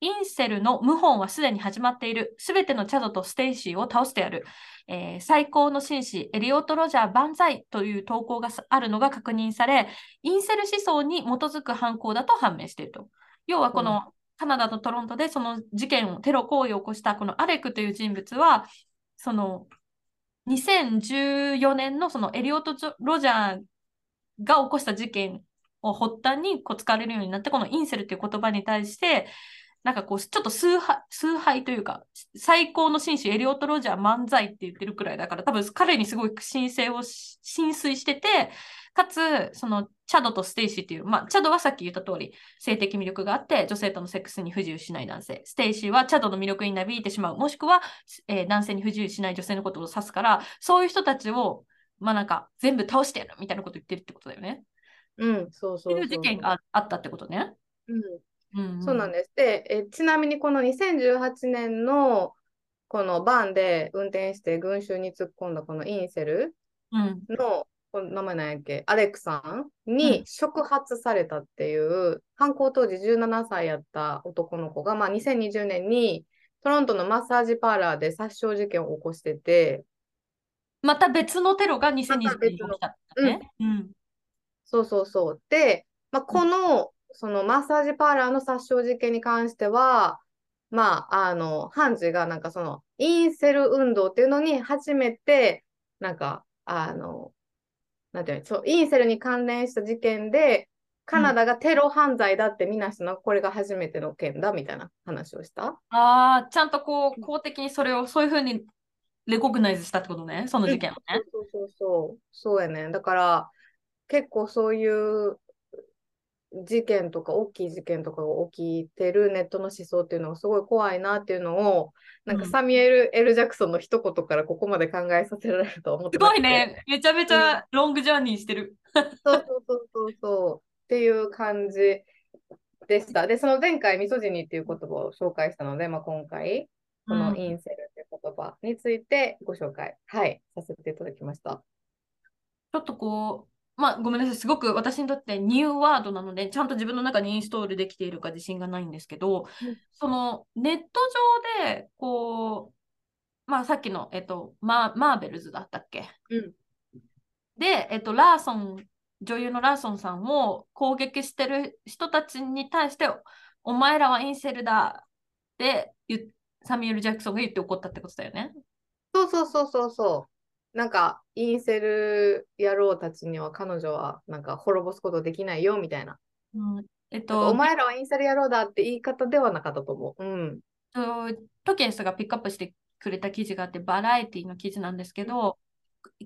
インセルの謀反はすでに始まっている。すべてのチャドとステイシーを倒してやる。えー、最高の紳士、エリオット・ロジャー万歳という投稿があるのが確認され、インセル思想に基づく犯行だと判明していると。要はこの、うん、カナダのトロントでその事件を、テロ行為を起こしたこのアレクという人物は、そのにせんじゅうよねんのそのエリオット・ロジャーが起こした事件を発端にこう使われるようになって、このインセルという言葉に対して、なんかこうちょっと崇拝、崇拝というか最高の紳士エリオット・ロジャー漫才って言ってるくらいだから、多分彼にすごい神聖を浸水してて、かつそのチャドとステイシーっていう、まあ、チャドはさっき言った通り性的魅力があって女性とのセックスに不自由しない男性、ステイシーはチャドの魅力になびいてしまう、もしくは、えー、男性に不自由しない女性のことを指すから、そういう人たちを、まあ、なんか全部倒してやるみたいなこと言ってるってことだよね。うん、そうそうそう。っていう事件があったってことね。うん、そうなんです。で、えちなみにこのにせんじゅうはちねんのこのバンで運転して群衆に突っ込んだこのインセルの、うん、この名前なんやっけ、アレックさんに触発されたっていう、うん、犯行当時じゅうななさいやった男の子が、まあ、にせんにじゅうねんにトロントのマッサージパーラーで殺傷事件を起こしてて、また別のテロがにせんにじゅうねんに起きたね。そうそうそう。で、まあ、この、うんそのマッサージパーラーの殺傷事件に関しては、まあ、あの判事がなんかそのインセル運動っていうのに初めてなんかあのなんていうの、そうインセルに関連した事件でカナダがテロ犯罪だってみなしたのは、うん、これが初めての件だみたいな話をした。ああ、ちゃんとこう公的にそれをそういうふうにレコグナイズしたってことね、その事件をね。そうそうそうそうやね。だから結構そういう事件とか大きい事件とかが起きてるネットの思想っていうのがすごい怖いなっていうのを、なんかサミュエル・エル・ジャクソンの一言からここまで考えさせられると思って、うん、すごいね。めちゃめちゃロングジャーニーしてる。そうそうそうそうそうっていう感じでした。で、その前回ミソジニーっていう言葉を紹介したので、まあ、今回このインセルっていう言葉についてご紹介、うん、はい、させていただきました。ちょっとこうまあ、ごめんなさい、すごく私にとってニューワードなのでちゃんと自分の中にインストールできているか自信がないんですけど、うん、そのネット上でこう、まあ、さっきの、えっと、マ, マーベルズだったっけ、うん、で、えっと、ラーソン女優のラーソンさんを攻撃してる人たちに対してお前らはインセルだってサミュエル・ジャクソンが言って怒ったってことだよね。そうそうそうそうそう。なんかインセル野郎たちには彼女はなんか滅ぼすことできないよみたいな、うんえっと、お前らはインセル野郎だって言い方ではなかったと思う、うん、トケンスがピックアップしてくれた記事があって、バラエティの記事なんですけど、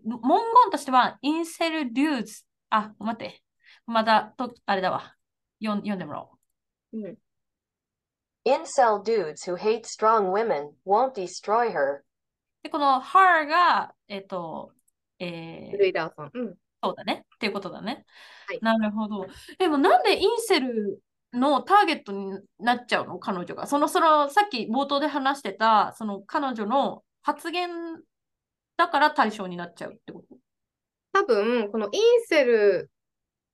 文言としてはインセルデューズ、あ、待ってまだとあれだわ、読ん、読んでもらおう、うん、Incel dudes who hate strong women won't destroy her。でこの her が、えっと、えー、ルイ・ラーソン、うん、そうだねっていうことだね、はい、なるほど。でもなんでインセルのターゲットになっちゃうの彼女が。そのそのさっき冒頭で話してたその彼女の発言だから対象になっちゃうってこと。多分このインセル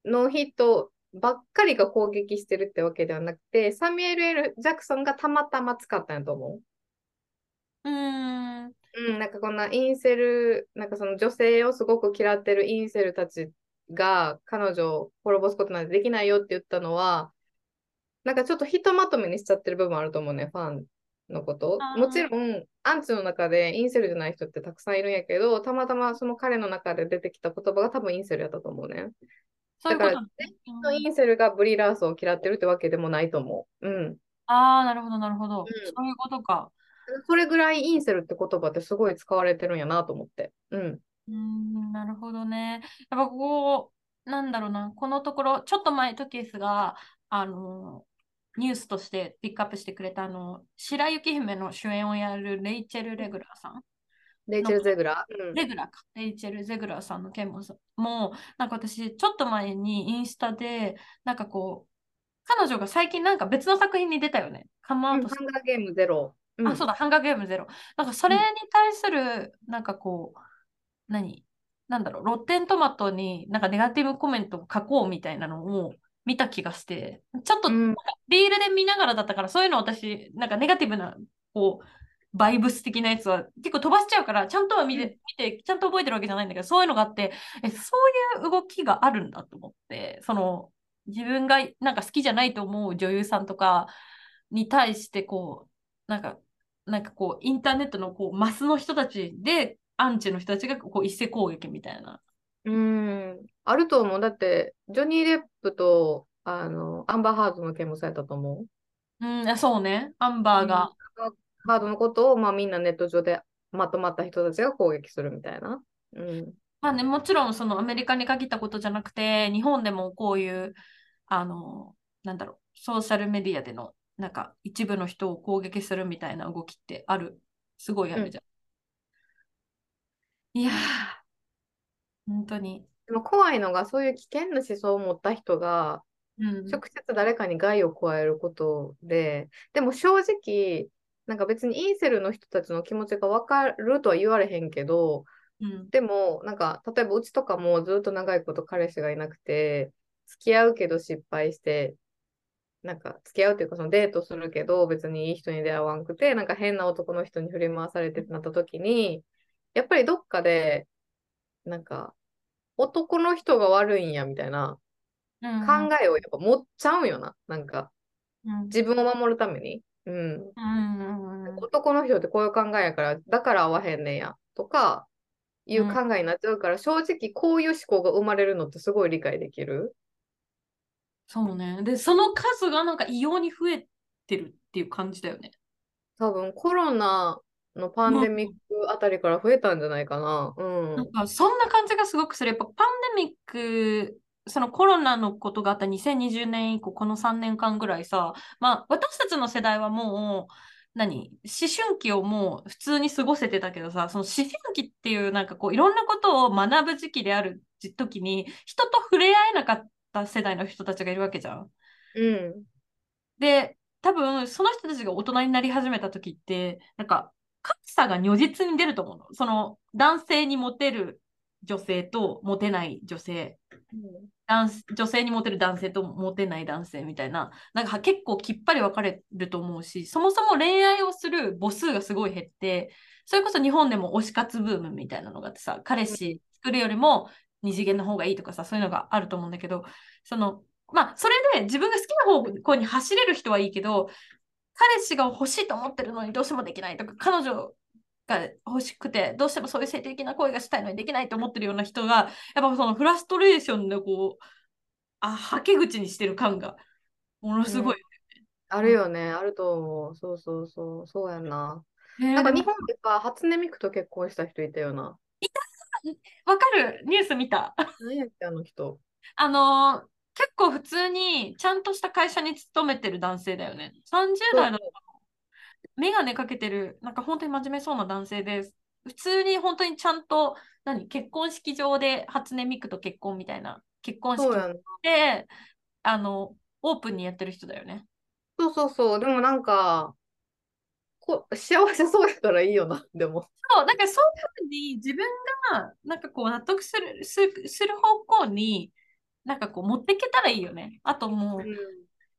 の人ばっかりが攻撃してるってわけではなくて、サミュエル・エル・ジャクソンがたまたま使ったんやと思う。うーんうん、なんかこんなインセル、なんかその女性をすごく嫌ってるインセルたちが彼女を滅ぼすことなんてできないよって言ったのは、なんかちょっとひとまとめにしちゃってる部分あると思うね、ファンのこと。もちろんアンチの中でインセルじゃない人ってたくさんいるんやけど、たまたまその彼の中で出てきた言葉が多分インセルやったと思うね。だから全員のインセルがブリーラースを嫌ってるってわけでもないと思う。うん、ああ、なるほどなるほど、うん、そういうことか。それぐらいインセルって言葉ってすごい使われてるんやなと思って、うん、うんなるほどね。やっぱこうなんだろうな、このところちょっと前トキエスがあのニュースとしてピックアップしてくれたあの白雪姫の主演をやるレイチェル・レグラーさん、レイチェル・ゼグラー、うん、レグラーかレイチェル・ゼグラーさんの件ももうなんか私ちょっと前にインスタでなんかこう彼女が最近なんか別の作品に出たよね、カムアウト、うん、ハンガーゲームゼロ、あ、そうだ、うん、ハンガーゲームゼロ。なんかそれに対する、なんかこう、何、なんだろう、ロッテントマトになんかネガティブコメントを書こうみたいなのを見た気がして、ちょっとなんかリールで見ながらだったから、そういうの私、なんかネガティブな、こう、バイブス的なやつは結構飛ばしちゃうから、ちゃんとは見て、見て、ちゃんと覚えてるわけじゃないんだけど、そういうのがあって、え、そういう動きがあるんだと思って、その、自分がなんか好きじゃないと思う女優さんとかに対して、こう、なんか、なんかこう、インターネットのこう、マスの人たちで、アンチの人たちがこう一斉攻撃みたいな。うん、あると思う。だって、ジョニー・デップと、あの、アンバー・ハードの件もされたと思う。うん、そうね。アンバーが。うんハードのことを、まあ、みんなネット上でまとまった人たちが攻撃するみたいな、うんまあね、もちろんそのアメリカに限ったことじゃなくて日本でもこういうあのなんだろうソーシャルメディアでのなんか一部の人を攻撃するみたいな動きってあるすごいあるじゃん、うん、いやー本当にでも怖いのがそういう危険な思想を持った人が、うん、直接誰かに害を加えることででも正直なんか別にインセルの人たちの気持ちが分かるとは言われへんけど、うん、でもなんか例えばうちとかもずっと長いこと彼氏がいなくて付き合うけど失敗してなんか付き合うというかそのデートするけど別にいい人に出会わんくてなんか変な男の人に振り回されてってなった時にやっぱりどっかでなんか男の人が悪いんやみたいな考えをやっぱ持っちゃうんよな、なんか自分を守るためにうんうんうん、男の人ってこういう考えやからだから合わへんねんやとかいう考えになっちゃうから、うん、正直こういう思考が生まれるのってすごい理解できる。そうね。でその数がなんか異様に増えてるっていう感じだよね。多分コロナのパンデミックあたりから増えたんじゃないかな、うん、なんかそんな感じがすごくする。やっぱパンデミックそのコロナのことがあったにせんにじゅうねん以降このさんねんかんぐらいさ、まあ、私たちの世代はもう何思春期をもう普通に過ごせてたけどさその思春期っていうなんかこういろんなことを学ぶ時期である時に人と触れ合えなかった世代の人たちがいるわけじゃん、うん、で多分その人たちが大人になり始めた時ってなんか格差が如実に出ると思うの。その男性にモテる女性とモテない女性、うん、男女性にモテる男性とモテない男性みたいな、なんか結構きっぱり分かれると思うし、そもそも恋愛をする母数がすごい減って、それこそ日本でも推し活ブームみたいなのがあってさ、彼氏作るよりも二次元の方がいいとかさ、そういうのがあると思うんだけど、その、まあ、それで自分が好きな方向に走れる人はいいけど、彼氏が欲しいと思ってるのにどうしてもできないとか、彼女が欲しくてどうしてもそういう性的な恋がしたいのにできないと思ってるような人がやっぱそのフラストレーションでこうあはけ口にしてる感がものすごい、ねうん、あるよね。あると思う。そうそうそうそうやんな、えー、なんか日本でさ初音ミクと結婚した人いたよな。いたわかるニュース見た。何やってあの人あのー、結構普通にちゃんとした会社に勤めてる男性だよね。さんじゅうだいのメガネかけてるなんか本当に真面目そうな男性です。普通に本当にちゃんと何結婚式場で初音ミクと結婚みたいな結婚式であのオープンにやってる人だよね。そうそうそう。でもなんかこ幸せそうやったらいいよな。でもそうなんかそういうふうに自分がなんかこう納得するする方向になんかこう持っていけたらいいよね。あともう、うん、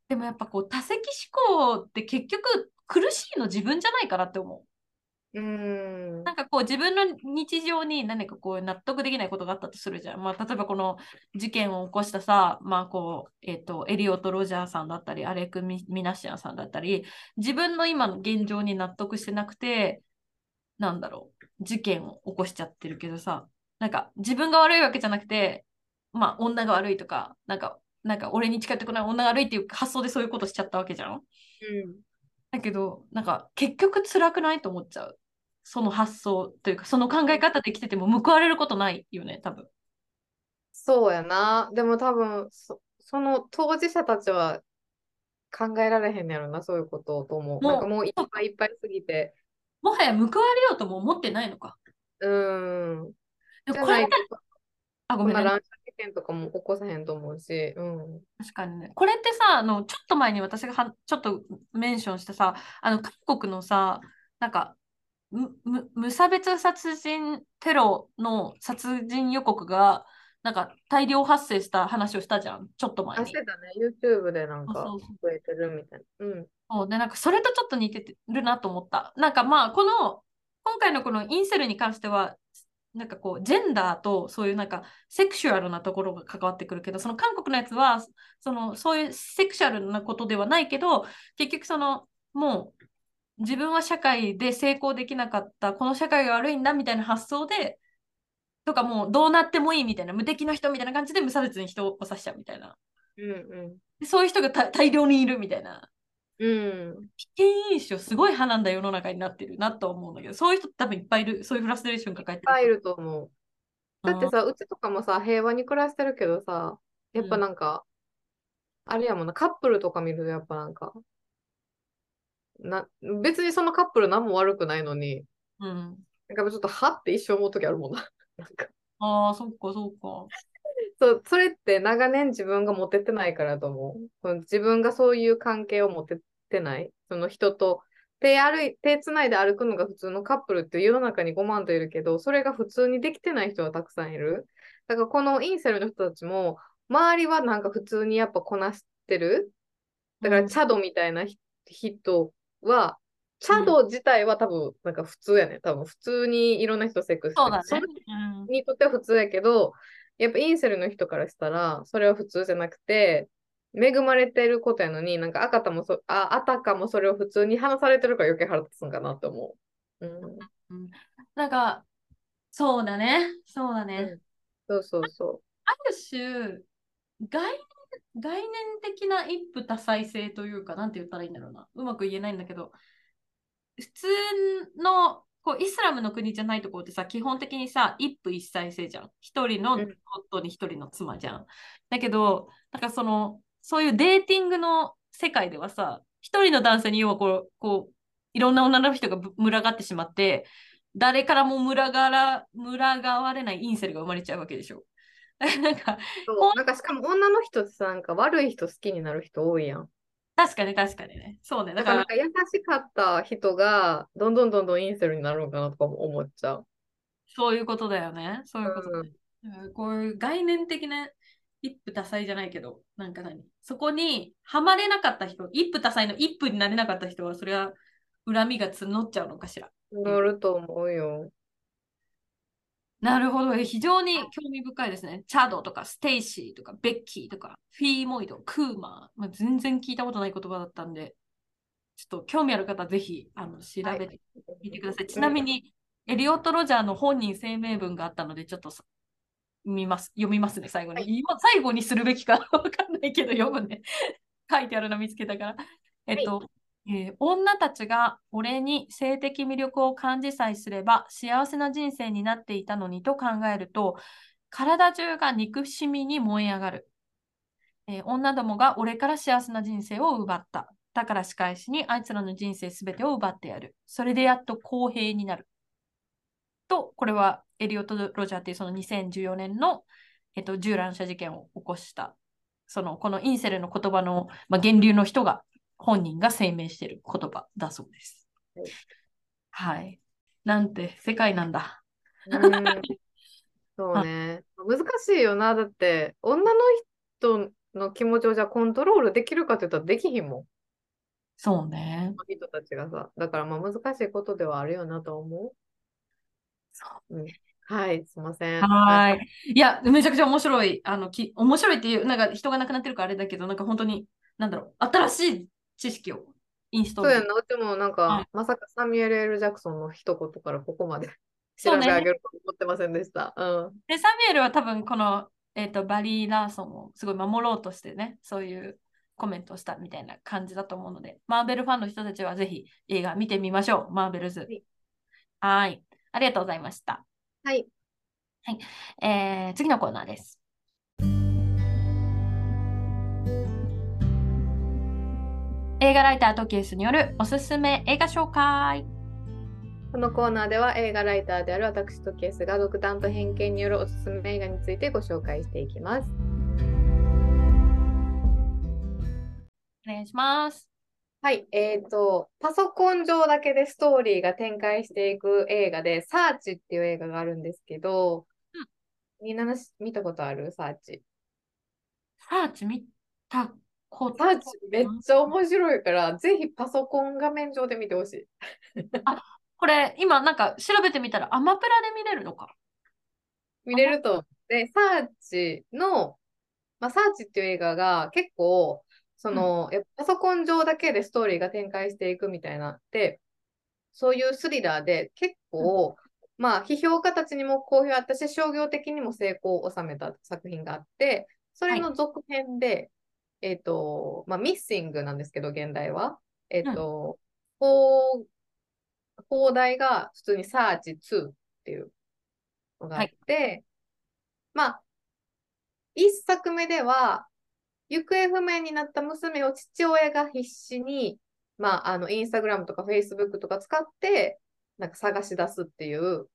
でもやっぱこう多席思考って結局苦しいの自分じゃないかなって思う。うーんなんかこう自分の日常に何かこう納得できないことがあったとするじゃん、まあ、例えばこの事件を起こしたさ、まあこうえー、とエリオット・ロジャーさんだったりアレック・ミナシアンさんだったり自分の今の現状に納得してなくてなんだろう事件を起こしちゃってるけどさなんか自分が悪いわけじゃなくて、まあ、女が悪いとかなんかなんか俺に近寄ってこない女が悪いっていう発想でそういうことしちゃったわけじゃん、うんだけどなんか結局辛くないと思っちゃう。その発想というかその考え方で生きてても報われることないよね多分。そうやな。でも多分 そ, その当事者たちは考えられへんやろなそういうことをと思う。なんかもういっぱいいっぱいすぎてもはや報われようとも思ってないのか。うーんでもこれあごめんね。とかも起こさへんと思うし、うん、確かにね。これってさあのちょっと前に私がはちょっとメンションしたさあの韓国のさなんか無差別殺人テロの殺人予告がなんか大量発生した話をしたじゃん、ちょっと前に。してたね、YouTube でなんか増えてるみたいな。うん。そうで、なんかそれとちょっと似てるなと思った。なんかまあ、この、今回のこのインセルに関しては、なんかこう、ジェンダーとそういうなんかセクシュアルなところが関わってくるけど、その韓国のやつは、その、そういうセクシュアルなことではないけど、結局その、もう、自分は社会で成功できなかった、この社会が悪いんだみたいな発想で、とかもうどうなってもいいみたいな、無敵の人みたいな感じで無差別に人を刺しちゃうみたいな。うんうん、でそういう人が大量にいるみたいな。うん、危険因子をすごいはらんだ世の中になってるなと思うんだけど、そういう人多分いっぱいいる、そういうフラストレーション抱えてる。いっぱいいると思う。だってさ、うちとかもさ、平和に暮らしてるけどさ、やっぱなんか、うん、あれやもんな、カップルとか見るとやっぱなんか、な別にそのカップル何も悪くないのに、うん、なんかちょっとはって一生思うときあるもんな。なんかああ、そっかそっか。そう、それって長年自分がモテてないからと思う。自分がそういう関係を持ててない。その人と手歩い、手つないで歩くのが普通のカップルって世の中にごまんといるけど、それが普通にできてない人はたくさんいる。だからこのインセルの人たちも、周りはなんか普通にやっぱこなしてる。だからチャドみたいな人は、チャド自体は多分なんか普通やね。多分普通にいろんな人セックスしてる。そうだね。それにとっては普通やけど、やっぱインセルの人からしたらそれは普通じゃなくて恵まれてることやのに、なんかあかたもそああたかもそれを普通に話されてるから余計腹立つんかなと思う。うん、なんかそうだね、そうだね。うん、そうそうそう。あ, ある種概念概念的な一夫多妻制というか、なんて言ったらいいんだろうな、うまく言えないんだけど、普通のこうイスラムの国じゃないところってさ、基本的にさ、一夫一妻制じゃん。一人の夫に一人の妻じゃん。だけど、なんかその、そういうデーティングの世界ではさ、一人の男性に要はこう、こういろんな女の人が群がってしまって、誰からも群がら、群がわれないインセルが生まれちゃうわけでしょ。なんか、なんかしかも女の人ってさ、なんか悪い人好きになる人多いやん。確かに確かにね。そうね。だから、なんか優しかった人が、どんどんどんどんインセルになるのかなとかも思っちゃう。そういうことだよね。そういうことだ、ね。うん、こういう概念的な一夫多妻じゃないけど、なんか何そこにはまれなかった人、一夫多妻の一夫になれなかった人は、それは恨みが募っちゃうのかしら。乗ると思うよ。なるほど。非常に興味深いですね。チャドとかステイシーとかベッキーとかフィーモイド、クーマー、まあ、全然聞いたことない言葉だったんで、ちょっと興味ある方はぜひあの調べてみてください。はい、ちなみに、エリオット・ロジャーの本人声明文があったので、ちょっと見ます読みますね、最後に。はい、今最後にするべきかわかんないけど、読むね。書いてあるの見つけたから。えっと、はいえー、女たちが俺に性的魅力を感じさえすれば幸せな人生になっていたのにと考えると、体中が憎しみに燃え上がる、えー、女どもが俺から幸せな人生を奪った、だから仕返しにあいつらの人生すべてを奪ってやる、それでやっと公平になると。これはエリオット・ロジャーというそのにせんじゅうよねんの、えっと、銃乱射事件を起こしたそのこのインセルの言葉の、まあ、源流の人が本人が声明している言葉だそうです。はい。はい、なんて世界なんだ。うんそうね。難しいよな。だって女の人の気持ちをじゃあコントロールできるかって言ったらできひんもん。そうね。人たちがさ、だからまあ難しいことではあるよなと思う。そう、うん。はい、すみません。はい。いや、めちゃくちゃ面白い。あのき面白いっていうなんか人が亡くなってるからあれだけど、なんか本当になんだろう、新しい知識をインストール。そうやな、うちもなんか、はい、まさかサミュエル・エル・ジャクソンの一言からここまで調べ上げると思ってませんでした。うん、でサミュエルは多分この、えーと、バリー・ラーソンをすごい守ろうとしてね、そういうコメントをしたみたいな感じだと思うので、マーベルファンの人たちはぜひ映画見てみましょう。マーベルズ。はい。はいありがとうございました。はい。はいえー、次のコーナーです。映画ライタートキエスによるおすすめ映画紹介。このコーナーでは映画ライターである私トキエスが独断と偏見によるおすすめ映画についてご紹介していきます。お願いします。はい、えーと、パソコン上だけでストーリーが展開していく映画でサーチっていう映画があるんですけど、みんなの見たことあるサーチ。サーチ見たことある。サーチめっちゃ面白いから、ぜひパソコン画面上で見てほしい。あ、これ今なんか調べてみたらアマプラで見れるのか。見れると。で、サーチの、まあ、サーチっていう映画が結構、その、うん、パソコン上だけでストーリーが展開していくみたいなで、そういうスリラーで結構、うん、まあ、批評家たちにも好評あったし、商業的にも成功を収めた作品があって、それの続編で、はい、えっと、まあ、ミッシングなんですけど、現代は。えっと、うん、放題が普通にサーチツーっていうのがあって、はい、まあ、一作目では、行方不明になった娘を父親が必死に、まあ、あのインスタグラムとかフェイスブックとか使ってなんか探し出すっていう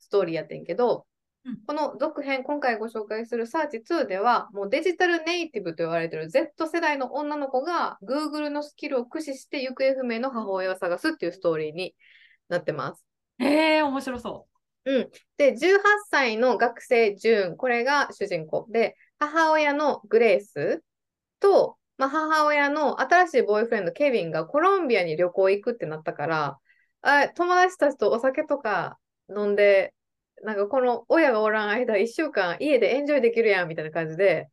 ストーリーやってんけど、うん、この続編今回ご紹介するサーチツーではもうデジタルネイティブと言われてる Z 世代の女の子が Google のスキルを駆使して行方不明の母親を探すっていうストーリーになってます。えー、面白そう、うん、でじゅうはっさいの学生ジューン、これが主人公で、母親のグレースと、まあ、母親の新しいボーイフレンドケビンがコロンビアに旅行行くってなったから、あ、友達たちとお酒とか飲んでなんかこの親がおらん間いっしゅうかん家でエンジョイできるやんみたいな感じで、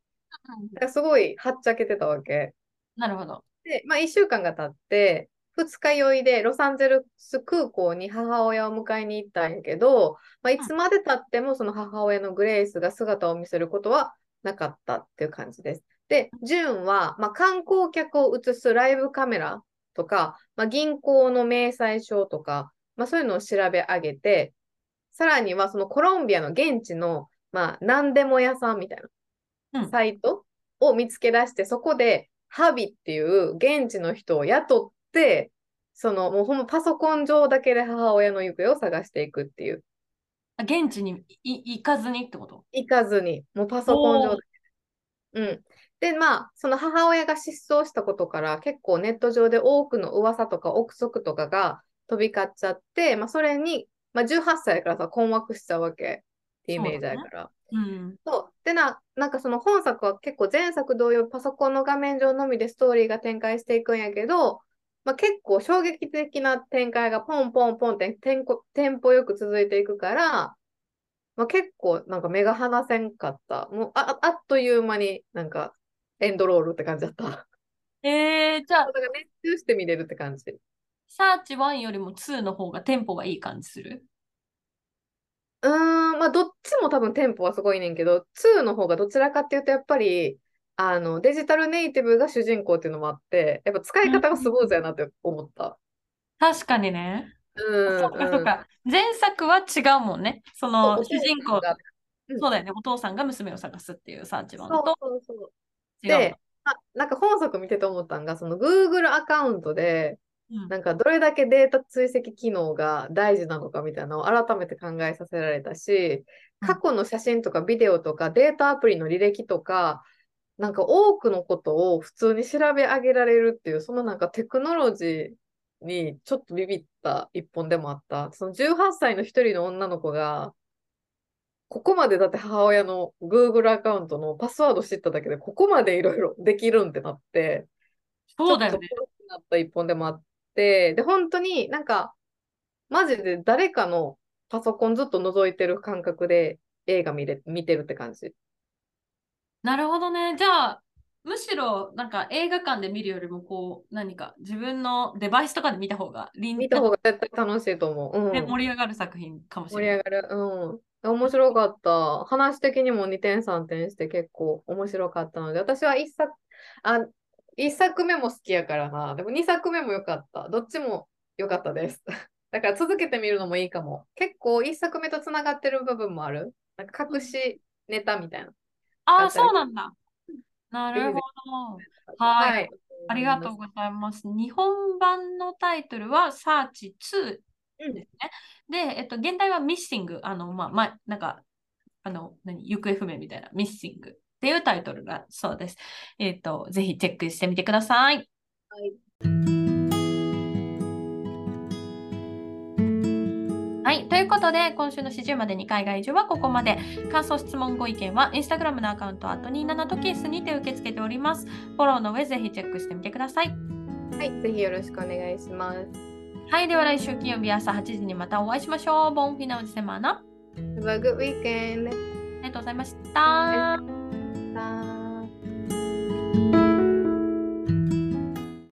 だからすごいはっちゃけてたわけ。なるほど。で、まあ、いっしゅうかんが経ってふつか酔いでロサンゼルス空港に母親を迎えに行ったんやけど、まあ、いつまで経ってもその母親のグレースが姿を見せることはなかったっていう感じです。で、ジューンは、まあ、観光客を映すライブカメラとか、まあ、銀行の明細書とか、まあ、そういうのを調べ上げて、さらにはそのコロンビアの現地の、まあ、何でも屋さんみたいなサイトを見つけ出して、うん、そこでハビっていう現地の人を雇って、そのもうほんまパソコン上だけで母親の行方を探していくっていう。現地に行かずにってこと？行かずに、もうパソコン上だけで。うん。で、まあ、その母親が失踪したことから結構ネット上で多くの噂とか憶測とかが飛び交っちゃって、まあ、それに、まあ、じゅうはっさいやからさ困惑しちゃうわけってイメージやから。そうだね。うん。そう。でな、なんかその本作は結構前作同様パソコンの画面上のみでストーリーが展開していくんやけど、まあ、結構衝撃的な展開がポンポンポンってテンポ、テンポよく続いていくから、まあ、結構なんか目が離せんかった。もう あ, あっという間になんかエンドロールって感じだった。えー、じゃあ、熱中して見れるって感じ。サーチワンよりもツーの方がテンポがいい感じする？うーん、まあ、どっちも多分テンポはすごいねんけど、ツーの方がどちらかっていうと、やっぱり、あの、デジタルネイティブが主人公っていうのもあって、やっぱ使い方がスムーズやなって思った。うん、確かにね。うん。そうか、そうか。うん、前作は違うもんね。その、主人公が、うん、そうだよね、お父さんが娘を探すっていうサーチワンと。そうそうそう。で、あ、なんか本作見てて思ったんが、その Google アカウントで、うん、なんかどれだけデータ追跡機能が大事なのかみたいなのを改めて考えさせられたし、過去の写真とかビデオとかデータアプリの履歴とか、なんか多くのことを普通に調べ上げられるっていう、そのなんかテクノロジーにちょっとビビった一本でもあった。そのじゅうはっさいの一人の女の子が、ここまでだって母親の Google アカウントのパスワード知っただけでここまでいろいろできるんってなって、そうだよね。なった一本でもあって、で本当になんかマジで誰かのパソコンずっと覗いてる感覚で映画見れ見てるって感じ。なるほどね。じゃあむしろなんか映画館で見るよりもこう何か自分のデバイスとかで見た方が見た方が絶対楽しいと思う。うん、で盛り上がる作品かもしれない。盛り上がる。うん。面白かった。話的にもにてんさんてんして結構面白かったので、私はいっさく、あ、いっさくめも好きやからな。でもにさくめも良かった。どっちも良かったです。だから続けてみるのもいいかも。結構いっさくめとつながってる部分もある。なんか隠しネタみたいな。ああ、そうなんだ。なるほど。はい。はい、ありがとうございます。日本版のタイトルはサーチツー。うん、ですね。で、えっと、現代はミッシング、あの、まあ、まあ、なんか、あの、何、行方不明みたいな、ミッシングっていうタイトルがそうです。えっと、ぜひチェックしてみてください。はい。はい、ということで今週のしちじまでに海外移住はここまで。感想質問ご意見はインスタグラムのアカウントアットにじゅうななトキースにて受け付けております。フォローの上ぜひチェックしてみてください。はい、ぜひよろしくお願いします。はい、では来週金曜日朝はちじにまたお会いしましょう。ボンフィナウジセマーナ。Have a good weekend。ありがとうございました。